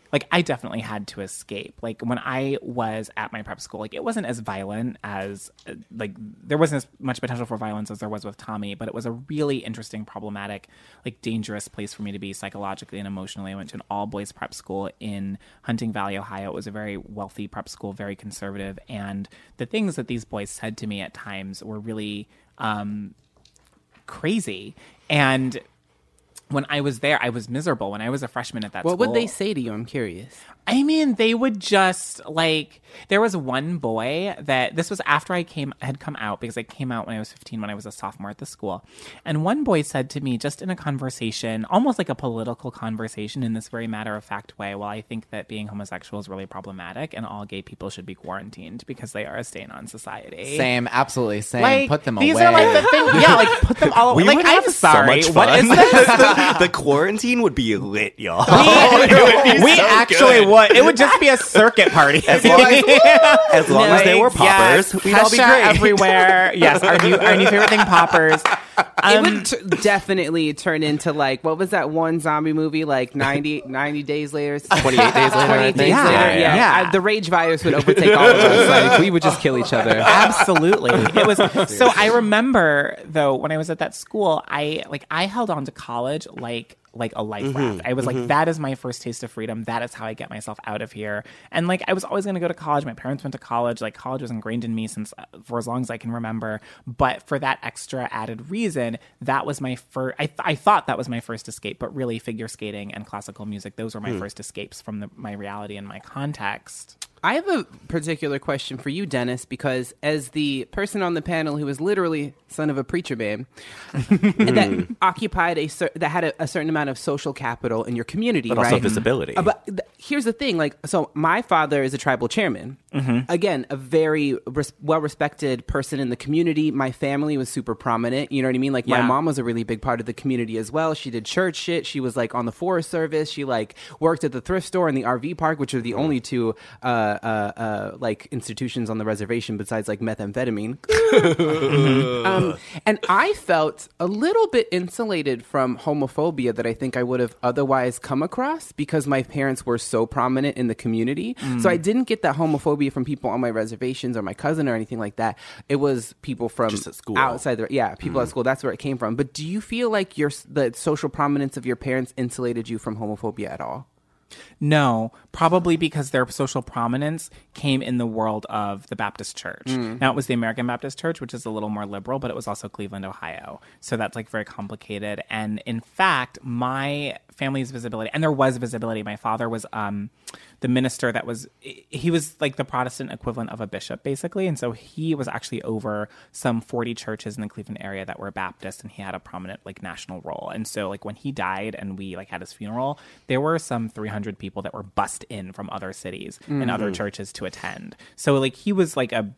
had to escape. Like, when I was at my prep school, like, it wasn't as violent as, like, there wasn't as much potential for violence as there was with Tommy, but it was a really interesting, problematic, like, dangerous place for me to be psychologically and emotionally. I went to an all-boys prep school in Hunting Valley, Ohio. It was a very wealthy prep school, very conservative, and the things that these boys said to me at times were really crazy. And when I was there, I was miserable when I was a freshman at that school. What would they say to you? I'm curious. I mean, they would just, like, there was one boy that, this was after I had come out, because I came out when I was 15, when I was a sophomore at the school. And one boy said to me, just in a conversation, almost like a political conversation in this very matter-of-fact way, well, I think that being homosexual is really problematic, and all gay people should be quarantined because they are a stain on society. Same, absolutely same. Like, put them away. These are, like, the thing, yeah, like, put them all away. Like, I'm sorry, so what is this? The quarantine would be lit, y'all. It would. It would just be a circuit party. As long as they were poppers, we'd all be great. Everywhere. Yes, our new favorite thing, poppers. It would definitely turn into, like, what was that one zombie movie, like 90 days later? 28 days later. 28 days later, yeah. The rage virus would overtake all of us. Like, we would just kill each other. Absolutely. It was. So I remember, though, when I was at that school, I held on to college like a life raft. I was like, that is my first taste of freedom. That is how I get myself out of here. And like, I was always going to go to college. My parents went to college. Like, college was ingrained in me since for as long as I can remember. But for that extra added reason, that was my first. I thought that was my first escape. But really, figure skating and classical music, those were my first escapes from my reality and my context. I have a particular question for you, Dennis, because as the person on the panel who was literally son of a preacher babe, that occupied that had a certain amount of social capital in your community, but right? also visibility. But here's the thing: like, so my father is a tribal chairman. Mm-hmm. Again, a very well-respected person in the community. My family was super prominent. You know what I mean? Like, my mom was a really big part of the community as well. She did church shit. She was like on the Forest Service. She like worked at the thrift store and the RV park, which are the only two. Like institutions on the reservation besides like methamphetamine. And I felt a little bit insulated from homophobia that I think I would have otherwise come across because my parents were so prominent in the community. So I didn't get that homophobia from people on my reservations or my cousin or anything like that. It was people from outside the people at school. That's where it came from. But do you feel like the social prominence of your parents insulated you from homophobia at all? No, probably because their social prominence came in the world of the Baptist Church. Now, it was the American Baptist Church, which is a little more liberal, but it was also Cleveland, Ohio. So that's like very complicated. And in fact, my family's visibility, and there was visibility. My father was the minister that was, he was like the Protestant equivalent of a bishop, basically. And so he was actually over some 40 churches in the Cleveland area that were Baptist, and he had a prominent like national role. And so like when he died and we like had his funeral, there were some 300 people that were bussed in from other cities and other churches to attend. So like he was like a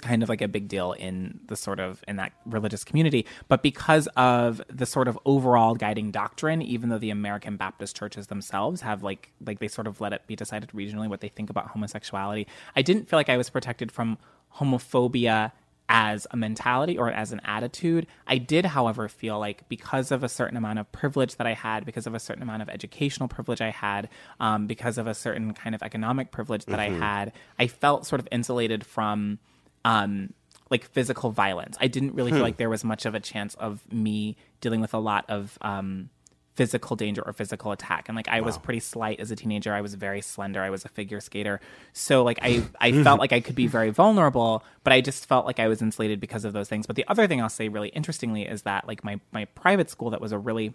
kind of like a big deal in the sort of in that religious community. But because of the sort of overall guiding doctrine, even though the American Baptist churches themselves have like they sort of let it be decided regionally what they think about homosexuality, I didn't feel like I was protected from homophobia as a mentality or as an attitude. I did, however, feel like because of a certain amount of privilege that I had, because of a certain amount of educational privilege I had, because of a certain kind of economic privilege that I had, I felt sort of insulated from like physical violence. I didn't really feel like there was much of a chance of me dealing with a lot of physical danger or physical attack. And like I was pretty slight as a teenager. I was very slender. I was a figure skater. So like I felt like I could be very vulnerable, but I just felt like I was insulated because of those things. But the other thing I'll say really interestingly is that like my private school, that was a really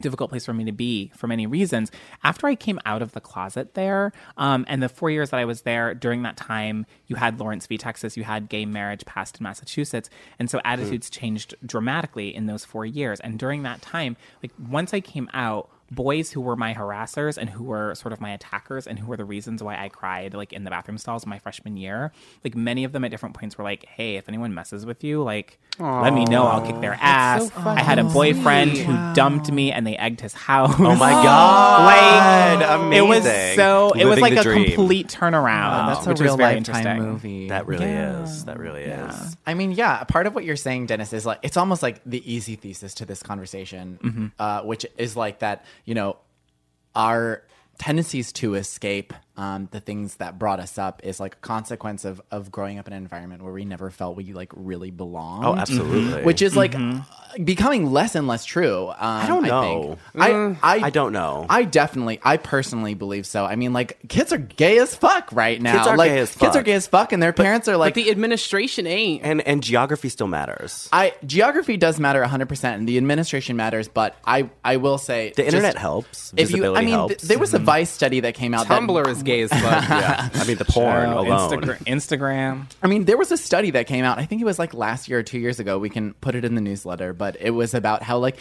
difficult place for me to be for many reasons. After I came out of the closet there, and the 4 years that I was there, during that time, you had Lawrence v. Texas, you had gay marriage passed in Massachusetts. And so attitudes changed dramatically in those 4 years. And during that time, like once I came out, boys who were my harassers and who were sort of my attackers and who were the reasons why I cried like in the bathroom stalls my freshman year, like many of them at different points were like, hey, if anyone messes with you, like let me know, I'll kick their ass. So I had a boyfriend who dumped me and they egged his house. Oh my god. Like amazing. It was like a complete turnaround. That's a real lifetime movie. That really is. I mean, yeah, part of what you're saying, Dennis, is like it's almost like the easy thesis to this conversation, which is like that, you know, our tendencies to escape the things that brought us up is like a consequence of growing up in an environment where we never felt we like really belonged. Oh, absolutely. Which is like becoming less and less true. I don't know. I don't know. I personally believe so. I mean, like, kids are gay as fuck right now. Kids are gay as fuck, and their parents are like... But the administration ain't. And geography still matters. Geography does matter 100%, and the administration matters, but I will say... The internet helps. Visibility helps. There was a Vice study that came out Tumblr is gay as fuck. Yeah. I mean, the porn alone. Instagram. I mean, there was a study that came out, I think it was like last year or 2 years ago. We can put it in the newsletter, but it was about how like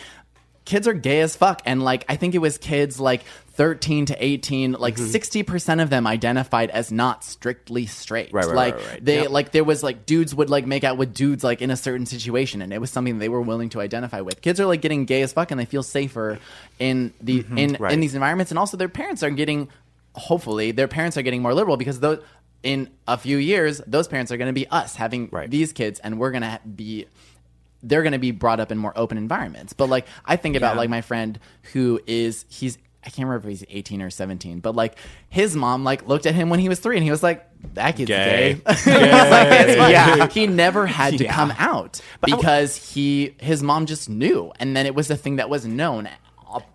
kids are gay as fuck, and like I think it was kids like 13 to 18, like 60% of them identified as not strictly straight. Right. They like there was like dudes would like make out with dudes like in a certain situation, and it was something they were willing to identify with. Kids are like getting gay as fuck, and they feel safer in the in these environments, and also their parents are getting more liberal, because those in a few years those parents are going to be us having these kids, and we're going to be. They're going to be brought up in more open environments. But like, I think about like my friend who is, I can't remember if he's 18 or 17, but like his mom like looked at him when he was 3 and he was like, that kid's gay. He never had to come out because his mom just knew. And then it was a thing that was known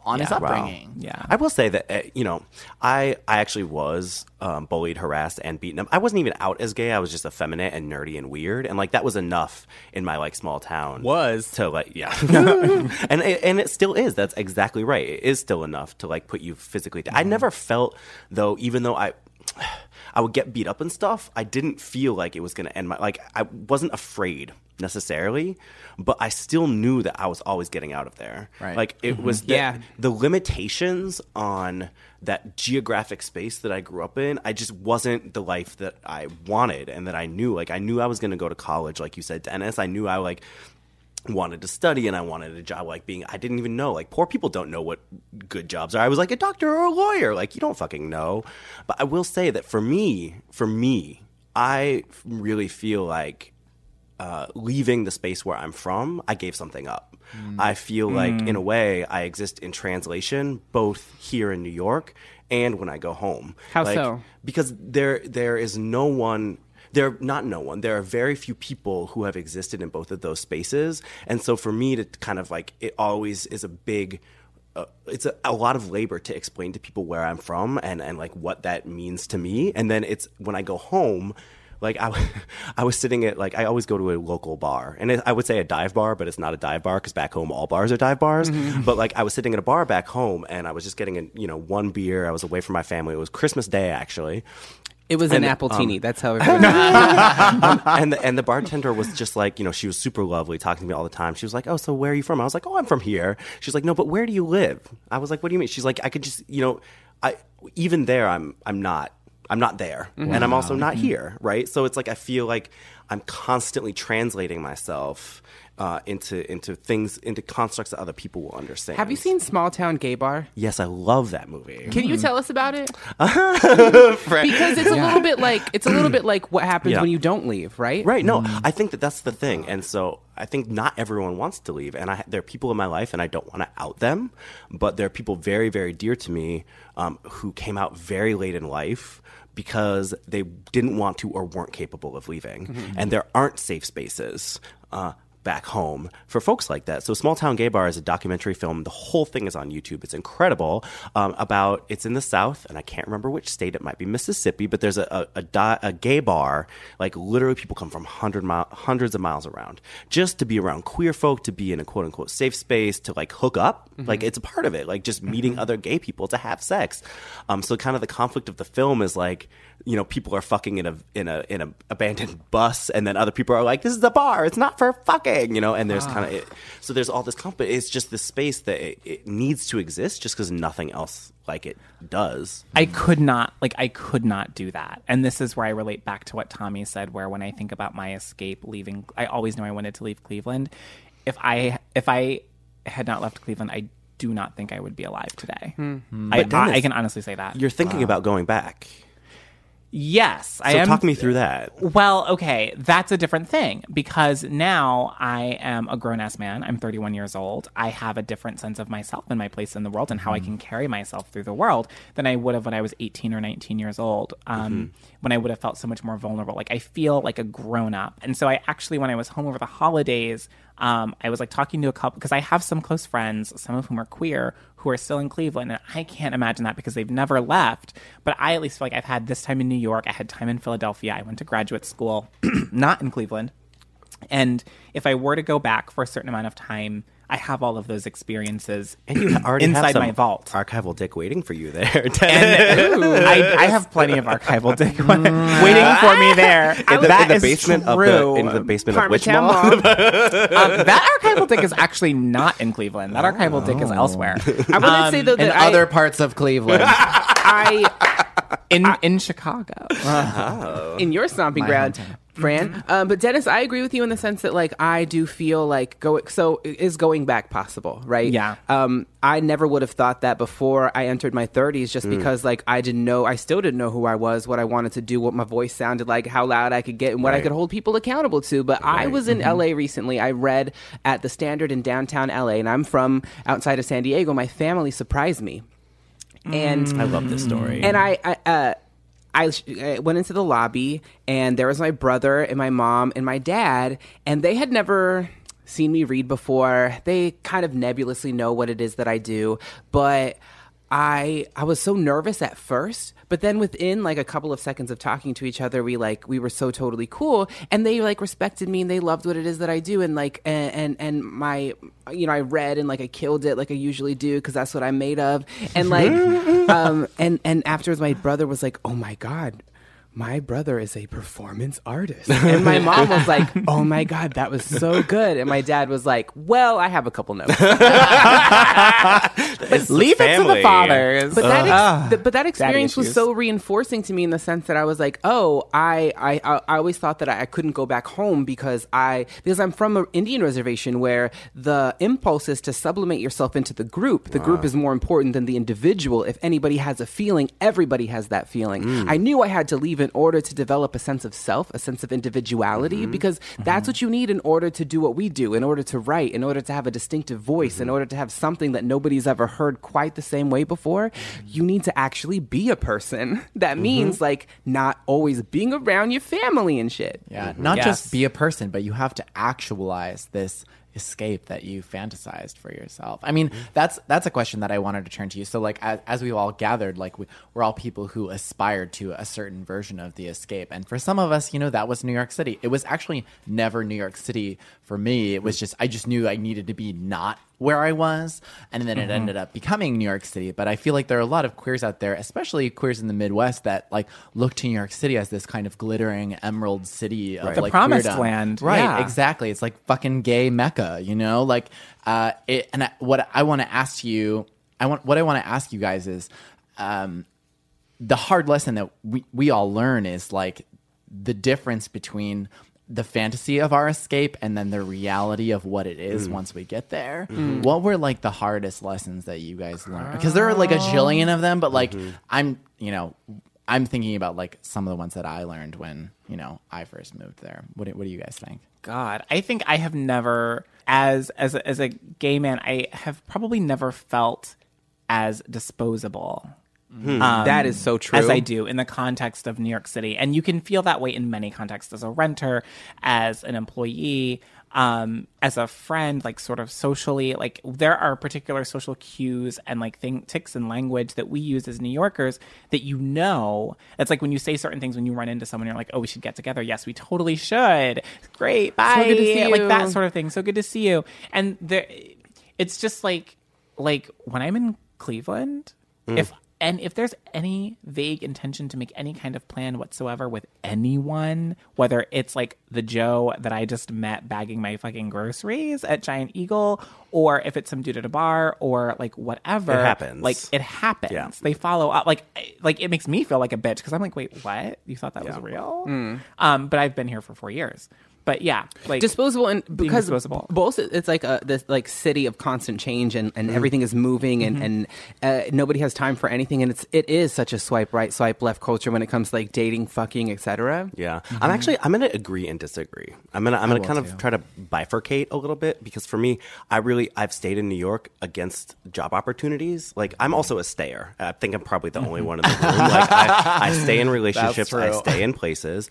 on his upbringing. Wow. Yeah. I will say that, you know, I actually was bullied, harassed, and beaten up. I wasn't even out as gay. I was just effeminate and nerdy and weird. And, like, that was enough in my, like, small town. And it still is. That's exactly right. It is still enough to, like, put you physically down. I never felt, though, even though I would get beat up and stuff, I didn't feel like it was going to end my... Like, I wasn't afraid necessarily, but I still knew that I was always getting out of there. Right. Like, it was... The limitations on that geographic space that I grew up in, I just wasn't the life that I wanted and that I knew. Like, I knew I was going to go to college, like you said, Dennis. I knew I, like... wanted to study, and I wanted a job like being... I didn't even know. Like, poor people don't know what good jobs are. I was like a doctor or a lawyer. Like, you don't fucking know. But I will say that for me, I really feel like leaving the space where I'm from, I gave something up. I feel like, in a way, I exist in translation, both here in New York and when I go home. How like, so? Because there is no one... There are very few people who have existed in both of those spaces. And so for me to kind of like, it always is a big, it's a lot of labor to explain to people where I'm from and like what that means to me. And then it's when I go home, like I was sitting at like, I always go to a local bar, and I would say a dive bar, but it's not a dive bar because back home all bars are dive bars. But like I was sitting at a bar back home, and I was just getting one beer. I was away from my family. It was Christmas Day, actually. It was an Appletini. That's how everyone and the bartender was just like, you know, she was super lovely, talking to me all the time. She was like, oh, so where are you from? I was like, oh, I'm from here. She's like, no, but where do you live? I was like, what do you mean? She's like, I could just, you know, even there, I'm not there. Wow. And I'm also not here, right? So it's like I feel like I'm constantly translating myself into things, into constructs that other people will understand. Have you seen Small Town Gay Bar? Yes, I love that movie. Can you tell us about it? Because it's a little bit like what happens when you don't leave, right? Right. No, I think that's the thing, and so I think not everyone wants to leave, and there are people in my life, and I don't want to out them, but there are people very, very dear to me who came out very late in life, because they didn't want to or weren't capable of leaving, and there aren't safe spaces back home for folks like that. So Small Town Gay Bar is a documentary film. The whole thing is on YouTube. It's incredible. It's in the South, and I can't remember which state. It might be Mississippi, but there's a gay bar. Like, literally people come from hundreds of miles around just to be around queer folk, to be in a quote-unquote safe space, to, like, hook up. Like, it's a part of it. Like, just meeting other gay people to have sex. So kind of the conflict of the film is, like, you know, people are fucking in a abandoned bus, and then other people are like, this is a bar. It's not for fucking. You know, and there's kind of so there's all this conflict. It's just this space that it needs to exist, just because nothing else like it does. I could not do that, and this is where I relate back to what Tommy said. Where when I think about my escape, leaving, I always knew I wanted to leave Cleveland. If I had not left Cleveland, I do not think I would be alive today. I can honestly say that. You're thinking about going back. Yes, I am. So talk me through that. Well, okay, that's a different thing, because now I am a grown-ass man. I'm 31 years old. I have a different sense of myself and my place in the world and how I can carry myself through the world than I would have when I was 18 or 19 years old, when I would have felt so much more vulnerable. Like, I feel like a grown-up. And so I actually, when I was home over the holidays, I was like talking to a couple, because I have some close friends, some of whom are queer, who are still in Cleveland, and I can't imagine that because they've never left. But I at least feel like I've had this time in New York. I had time in Philadelphia. I went to graduate school, not in Cleveland. And if I were to go back for a certain amount of time, I have all of those experiences and you already inside my vault. Archival dick waiting for you there. And, ooh, I have plenty of archival dick waiting for me there. In the basement of which mall? That archival dick is actually not in Cleveland. That archival dick is elsewhere. I wouldn't say though that in other parts of Cleveland. In Chicago. Oh. In your stomping ground. Fran. But Dennis, I agree with you in the sense that like I do feel like going back possible, right? Yeah. I never would have thought that before I entered my 30s just because like I still didn't know who I was, what I wanted to do, what my voice sounded like, how loud I could get and what I could hold people accountable to. But I was in LA recently. I read at the Standard in downtown LA, and I'm from outside of San Diego. My family surprised me. And I love this story. And I went into the lobby, and there was my brother and my mom and my dad, and they had never seen me read before. They kind of nebulously know what it is that I do, but I was so nervous at first, but then within like a couple of seconds of talking to each other, we were so totally cool, and they like respected me and they loved what it is that I do, and like and my, you know, I read and like I killed it like I usually do because that's what I'm made of, and like and afterwards my brother was like, oh my God, my brother is a performance artist. And my mom was like, oh my God, that was so good. And my dad was like, well, I have a couple notes. Leave it to the fathers. But that experience was so reinforcing to me in the sense that I was like, oh, I always thought that I couldn't go back home because I'm from an Indian reservation where the impulse is to sublimate yourself into the group. The group is more important than the individual. If anybody has a feeling, everybody has that feeling. I knew I had to leave in order to develop a sense of self, a sense of individuality, because that's what you need in order to do what we do, in order to write, in order to have a distinctive voice, in order to have something that nobody's ever heard quite the same way before. You need to actually be a person. That means like not always being around your family and shit. Yeah, not just be a person, but you have to actualize this escape that you fantasized for yourself. I mean, that's a question that I wanted to turn to you. So like as we've all gathered, like we're all people who aspired to a certain version of the escape. And for some of us, you know, that was New York City. It was actually never New York City for me. It was just, I just knew I needed to be not where I was, and then it ended up becoming New York City. But I feel like there are a lot of queers out there, especially queers in the Midwest, that like look to New York City as this kind of glittering emerald city of the like promised queerdom. Land, right? Yeah. Exactly. It's like fucking gay Mecca, you know. Like, what I want to ask you guys is the hard lesson that we all learn is like the difference between the fantasy of our escape and then the reality of what it is once we get there. What were like the hardest lessons that you guys learned? Because there are like a jillion of them, but like I'm thinking about like some of the ones that I learned when, you know, I first moved there. What do you guys think? God, I think I have never, as a gay man, I have probably never felt as disposable. That is so true. As I do in the context of New York City. And you can feel that way in many contexts, as a renter, as an employee, as a friend, like sort of socially. Like there are particular social cues and like tics and language that we use as New Yorkers that, you know, it's like when you say certain things, when you run into someone, you're like, oh, we should get together. Yes, we totally should. Great. Bye. So good to see you. Like that sort of thing. So good to see you. And there, it's just like when I'm in Cleveland, if there's any vague intention to make any kind of plan whatsoever with anyone, whether it's like the Joe that I just met bagging my fucking groceries at Giant Eagle, or if it's some dude at a bar, or like whatever, it happens. Like it happens. Yeah. They follow up. Like it makes me feel like a bitch because I'm like, wait, what? You thought that was real? But I've been here for 4 years. But yeah, like disposable, and because both it's like this like city of constant change, and everything is moving, and nobody has time for anything, and it is such a swipe right, swipe left culture when it comes to like dating, fucking, etc. Yeah, I'm going to agree and disagree. I'm going to try to bifurcate a little bit, because for me, I've stayed in New York against job opportunities. Like I'm also a stayer. I think I'm probably the only one in the room. Like I stay in relationships. I stay in places.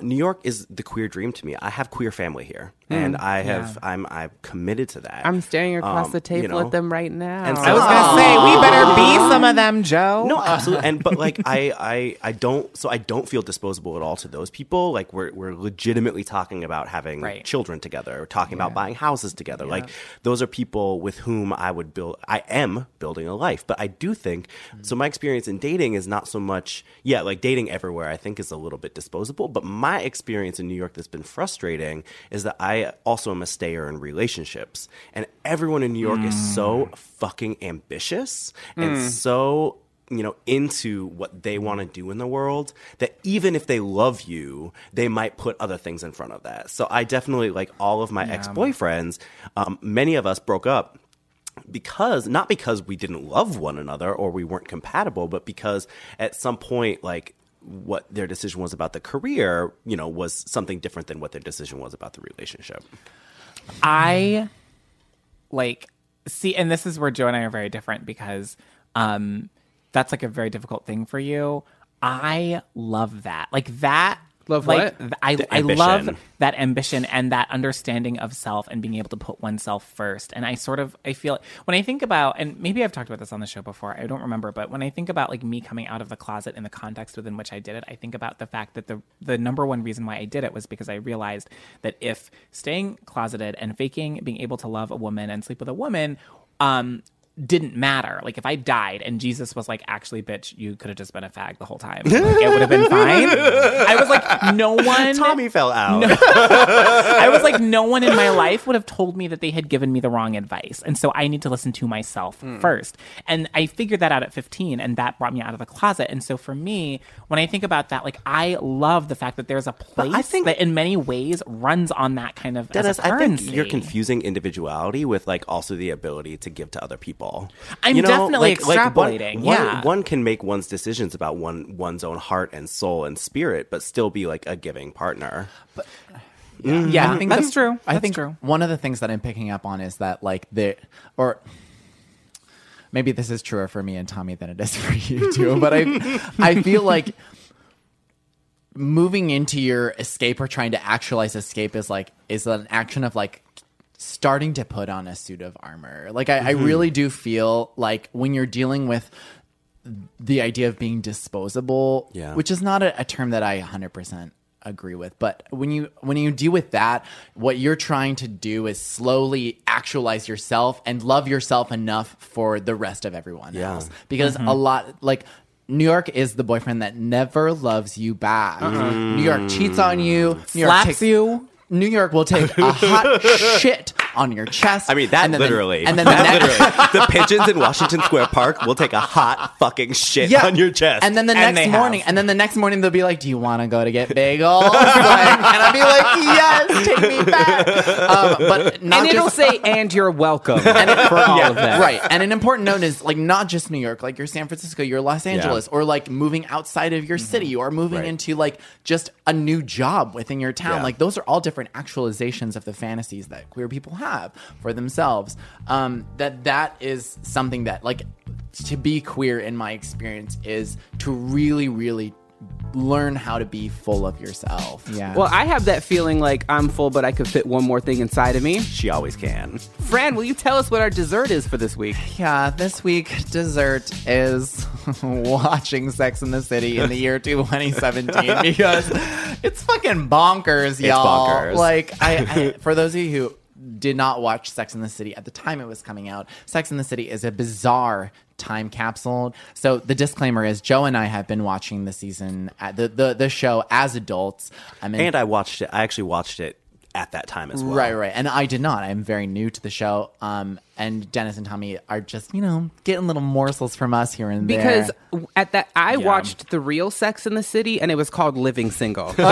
New York is the queer dream to me. I have queer family here. And I have, I'm committed to that. I'm staring across the table at them right now. And so, I was going to say, we better be some of them, Joe. No, absolutely. And, but like, I don't feel disposable at all to those people. Like we're legitimately talking about having children together. We're talking about buying houses together. Yeah. Like those are people with whom I would build, I am building a life, but I do think, so my experience in dating is not so much, like dating everywhere I think is a little bit disposable, but my experience in New York that's been frustrating is that I also am a stayer in relationships, and everyone in New York is so fucking ambitious and so, into what they want to do in the world that even if they love you, they might put other things in front of that. So I definitely, like all of my ex-boyfriends, many of us broke up because, not because we didn't love one another or we weren't compatible, but because at some point, like, what their decision was about the career, was something different than what their decision was about the relationship. I see, and this is where Joe and I are very different because that's like a very difficult thing for you. I love that. I love that ambition and that understanding of self and being able to put oneself first. And I feel when I think about, and maybe I've talked about this on the show before, I don't remember, but when I think about like me coming out of the closet in the context within which I did it, I think about the fact that the number one reason why I did it was because I realized that if staying closeted and faking being able to love a woman and sleep with a woman, didn't matter. Like if I died and Jesus was like, actually, bitch, you could have just been a fag the whole time. Like, it would have been fine. I was like, no one. Tommy fell out. No, I was like, no one in my life would have told me that they had given me the wrong advice. And so I need to listen to myself first. And I figured that out at 15, and that brought me out of the closet. And so for me, when I think about that, like I love the fact that there's a place that in many ways runs on that kind of, Dennis, as a currency. I think you're confusing individuality with like also the ability to give to other people. I'm definitely extrapolating. One can make one's decisions about one's own heart and soul and spirit, but still be like a giving partner. But, I think that's true. I think one of the things that I'm picking up on is that like maybe this is truer for me and Tommy than it is for you too. But I feel like moving into your escape or trying to actualize escape is an action of like starting to put on a suit of armor. Like I really do feel like when you're dealing with the idea of being disposable, which is not a term that I 100% agree with, but when you deal with that, what you're trying to do is slowly actualize yourself and love yourself enough for the rest of everyone else. Because a lot, like New York is the boyfriend that never loves you back. New York cheats on you. New York will take a hot shit on your chest. I mean, that literally. The pigeons in Washington Square Park will take a hot fucking shit on your chest. And then the next morning, they'll be like, "Do you want to go to get bagels?" And I'll be like, "Yes, take me back." It'll say, "And you're welcome." For all of that, right? And an important note is like not just New York, like your San Francisco, your Los Angeles, or like moving outside of your city, or moving into like just a new job within your town. Like those are all different actualizations of the fantasies that queer people have for themselves. That is something that, like, to be queer in my experience is to really, really learn how to be full of yourself. Yeah. Well, I have that feeling like I'm full, but I could fit one more thing inside of me. She always can. Fran, will you tell us what our dessert is for this week? Yeah, this week dessert is watching Sex and the City in the year 2017 because it's fucking bonkers, y'all. It's bonkers. Like, I for those of you who did not watch Sex and the City at the time it was coming out, Sex and the City is a bizarre time capsule. So the disclaimer is Joe and I have been watching the season, the show as adults. And I watched it. I actually watched it at that time as well. Right. And I did not. I'm very new to the show. And Dennis and Tommy are just, getting little morsels from us here and there. Because at that, I watched the real Sex in the City, and it was called Living Single. Thank you.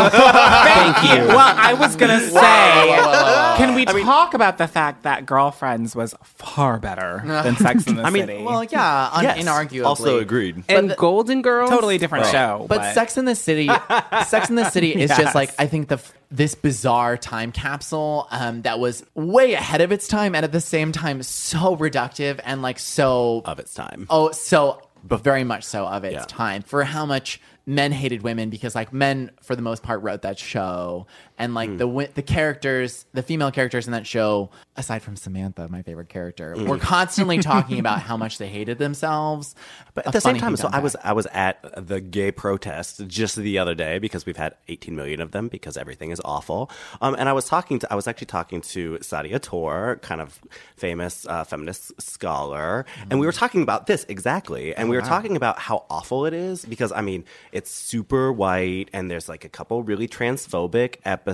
Well, I was going to say, can we talk about the fact that Girlfriends was far better than Sex in the City? Well, yeah, inarguably. Also agreed. And Golden Girls? Totally different show. But Sex in the City is just like, I think this bizarre time capsule that was way ahead of its time, and at the same time so reductive and like so of its time. Oh, so very much so of its time for how much men hated women because, like, men for the most part wrote that show, and like the characters, the female characters in that show, aside from Samantha, my favorite character, were constantly talking about how much they hated themselves. But at the same time, so I was at the gay protest just the other day, because we've had 18 million of them because everything is awful. And I was actually talking to Sadia Tor, kind of famous feminist scholar, and we were talking about this exactly, and we were talking about how awful it is, because I mean, it's super white, and there's like a couple really transphobic episodes,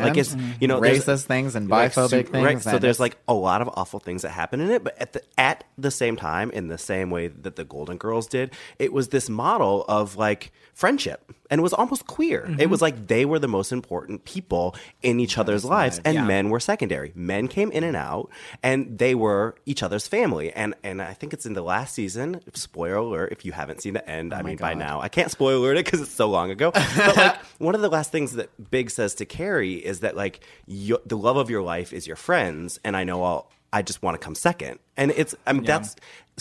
like it's, you know, racist things and biphobic things. Right, so there's like a lot of awful things that happen in it, but at the same time, in the same way that the Golden Girls did, it was this model of like friendship, and it was almost queer. Mm-hmm. It was like they were the most important people in each other's lives, and men were secondary. Men came in and out, and they were each other's family. And I think it's in the last season. Spoiler alert, if you haven't seen the end. By now, I can't spoil alert it because it's so long ago. But like one of the last things that Big says to Carrie is that like the love of your life is your friends, and I just want to come second. And it's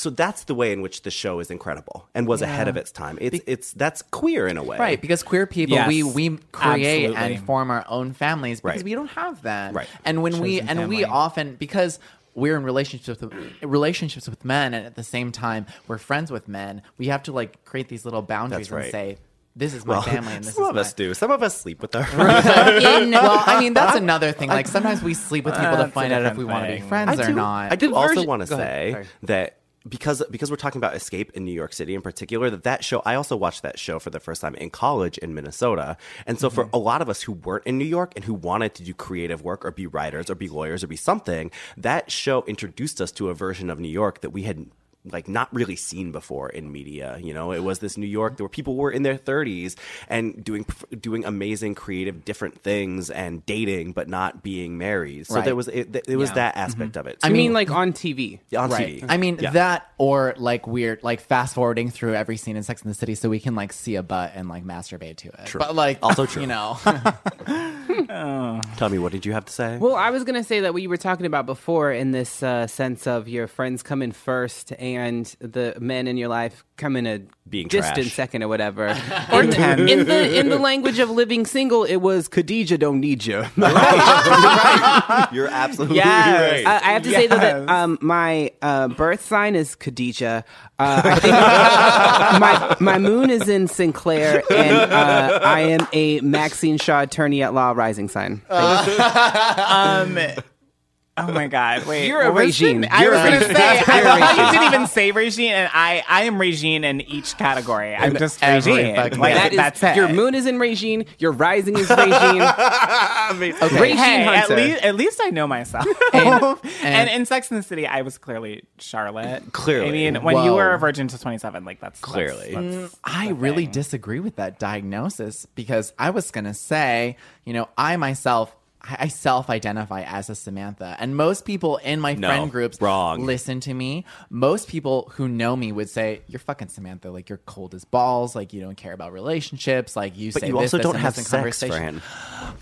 that's the way in which the show is incredible and was ahead of its time. That's queer in a way. Right, because queer people we create and form our own families because we don't have that. Right. And when we often, because we're in relationships with men, and at the same time we're friends with men, we have to like create these little boundaries and say, this is my family, and this is some of us do. Some of us sleep with our friends. Well, I mean, that's another thing. Like, sometimes we sleep with people to find out if we want to be friends or not. I did also want to say that because we're talking about escape in New York City in particular, that show, I also watched that show for the first time in college in Minnesota. And so for a lot of us who weren't in New York and who wanted to do creative work or be writers or be lawyers or be something, that show introduced us to a version of New York that we had like not really seen before in media. You know, it was this New York where people were in their 30s and doing amazing, creative, different things and dating, but not being married. So there was it was that aspect of it. Too. I mean, like on TV, TV. I mean that, or like weird, like fast forwarding through every scene in Sex and the City so we can like see a butt and like masturbate to it. True. But like also true. You know. Tommy, what did you have to say? Well, I was gonna say that what you were talking about before in this sense of your friends come in first and the men in your life come in a distant second or whatever. Or in the language of living single, it was Khadija don't need you. Right. Right. You're absolutely right. I have to say though that my birth sign is Khadija. I think my moon is in Sinclair, and I am a Maxine Shaw attorney at law rising sign. Oh my God! Wait, you're a Regine. I was going to say, I thought you didn't even say Regine, and I am Regine in each category. I'm just Regine. Like, that's it. Your moon is in Regine. Your rising is Regine. Okay. Regine Hunter. At least I know myself. And in Sex and the City, I was clearly Charlotte. Clearly, I mean, when you were a virgin to 27, like that's clearly. That's I really disagree with that diagnosis, because I was going to say, you know, I self-identify as a Samantha, and most people in my friend groups listen to me. Most people who know me would say, "You're fucking Samantha. Like you're cold as balls. Like you don't care about relationships. Like you say this, don't have sex, conversation."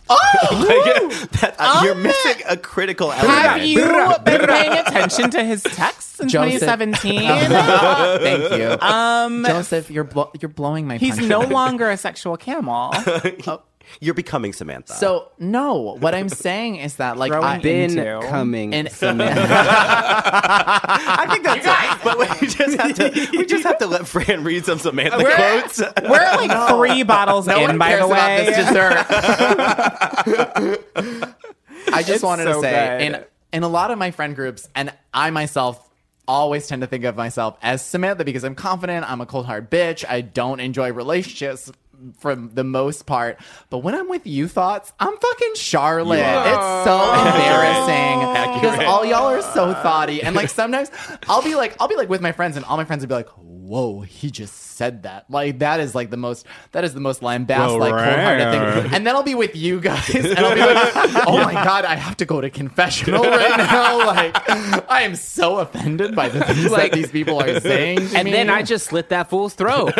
Oh, you're missing a critical element. Have you been paying attention to his texts in 2017? Thank you, Joseph. You're blowing my. He's no longer a sexual camel. You're becoming Samantha. So no, what I'm saying is that like I've been coming Samantha. I think that's right. But we just have to let Fran read some Samantha quotes. We're like three bottles in, by the way. I just wanted to say in a lot of my friend groups, and I myself always tend to think of myself as Samantha because I'm confident, I'm a cold hard bitch, I don't enjoy relationships. For the most part, but when I'm with you thoughts, I'm fucking Charlotte. It's so embarrassing because all y'all are so thoughty, and like sometimes I'll be like with my friends, and all my friends will be like, "Whoa, he just said that." Like that is the most lambast like cold-hearted thing. And then I'll be with you guys, and I'll be like, "Oh my God, I have to go to confessional right now." Like I am so offended by the things like, that these people are saying. And then I just slit that fool's throat.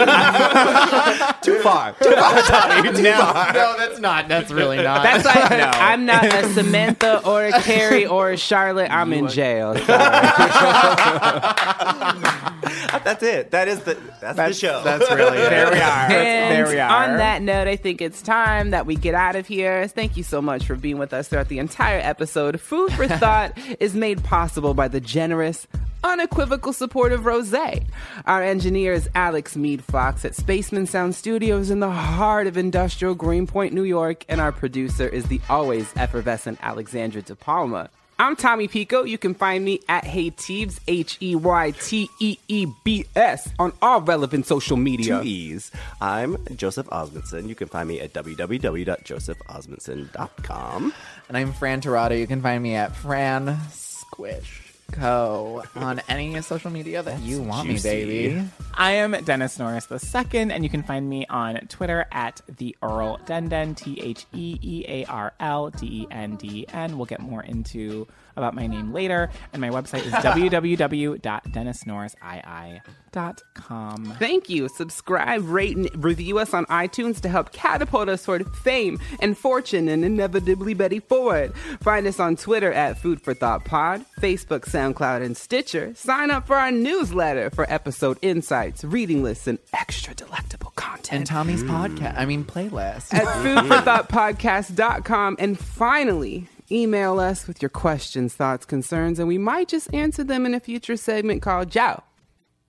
Too far. Dubai. No, that's not. That's really not. That's like, no. I'm not a Samantha or a Carrie or a Charlotte. I'm in jail. That's it. That is the. That's the show. That's really it. There we are. There we are. On that note, I think it's time that we get out of here. Thank you so much for being with us throughout the entire episode. Food for Thought is made possible by the generous, unequivocal support of Rosé. Our engineer is Alex Mead-Fox at Spaceman Sound Studios in the heart of industrial Greenpoint, New York, and our producer is the always effervescent Alexandra De Palma. I'm Tommy Pico. You can find me at HeyTeebs, HeyTeebs, on all relevant social media. Two E's. I'm Joseph Osmundson. You can find me at www.josephosmundson.com. And I'm Fran Tirado. You can find me at Fran Squish. Go on any social media that you want me, baby. I am Dennis Norris II, and you can find me on Twitter at the Earl Denden, TheEarl Denden. We'll get more into about my name later, and my website is www.dennisnorrisii.com. Thank you. Subscribe, rate, and review us on iTunes to help catapult us toward fame and fortune and inevitably Betty Ford. Find us on Twitter at Food for Thought Pod, Facebook, SoundCloud, and Stitcher. Sign up for our newsletter for episode insights, reading lists, and extra delectable content. And Tommy's playlist. At foodforthoughtpodcast.com. And finally, email us with your questions, thoughts, concerns, and we might just answer them in a future segment called Jow.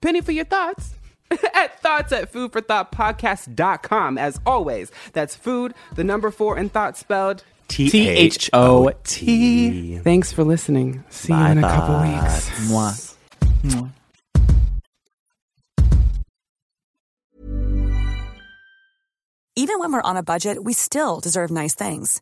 Penny for your thoughts at thoughts@foodforthoughtpodcast.com. As always, that's food, the number 4, and thought spelled THOT. Thanks for listening. See you in a couple weeks. Mwah. Mwah. Even when we're on a budget, we still deserve nice things.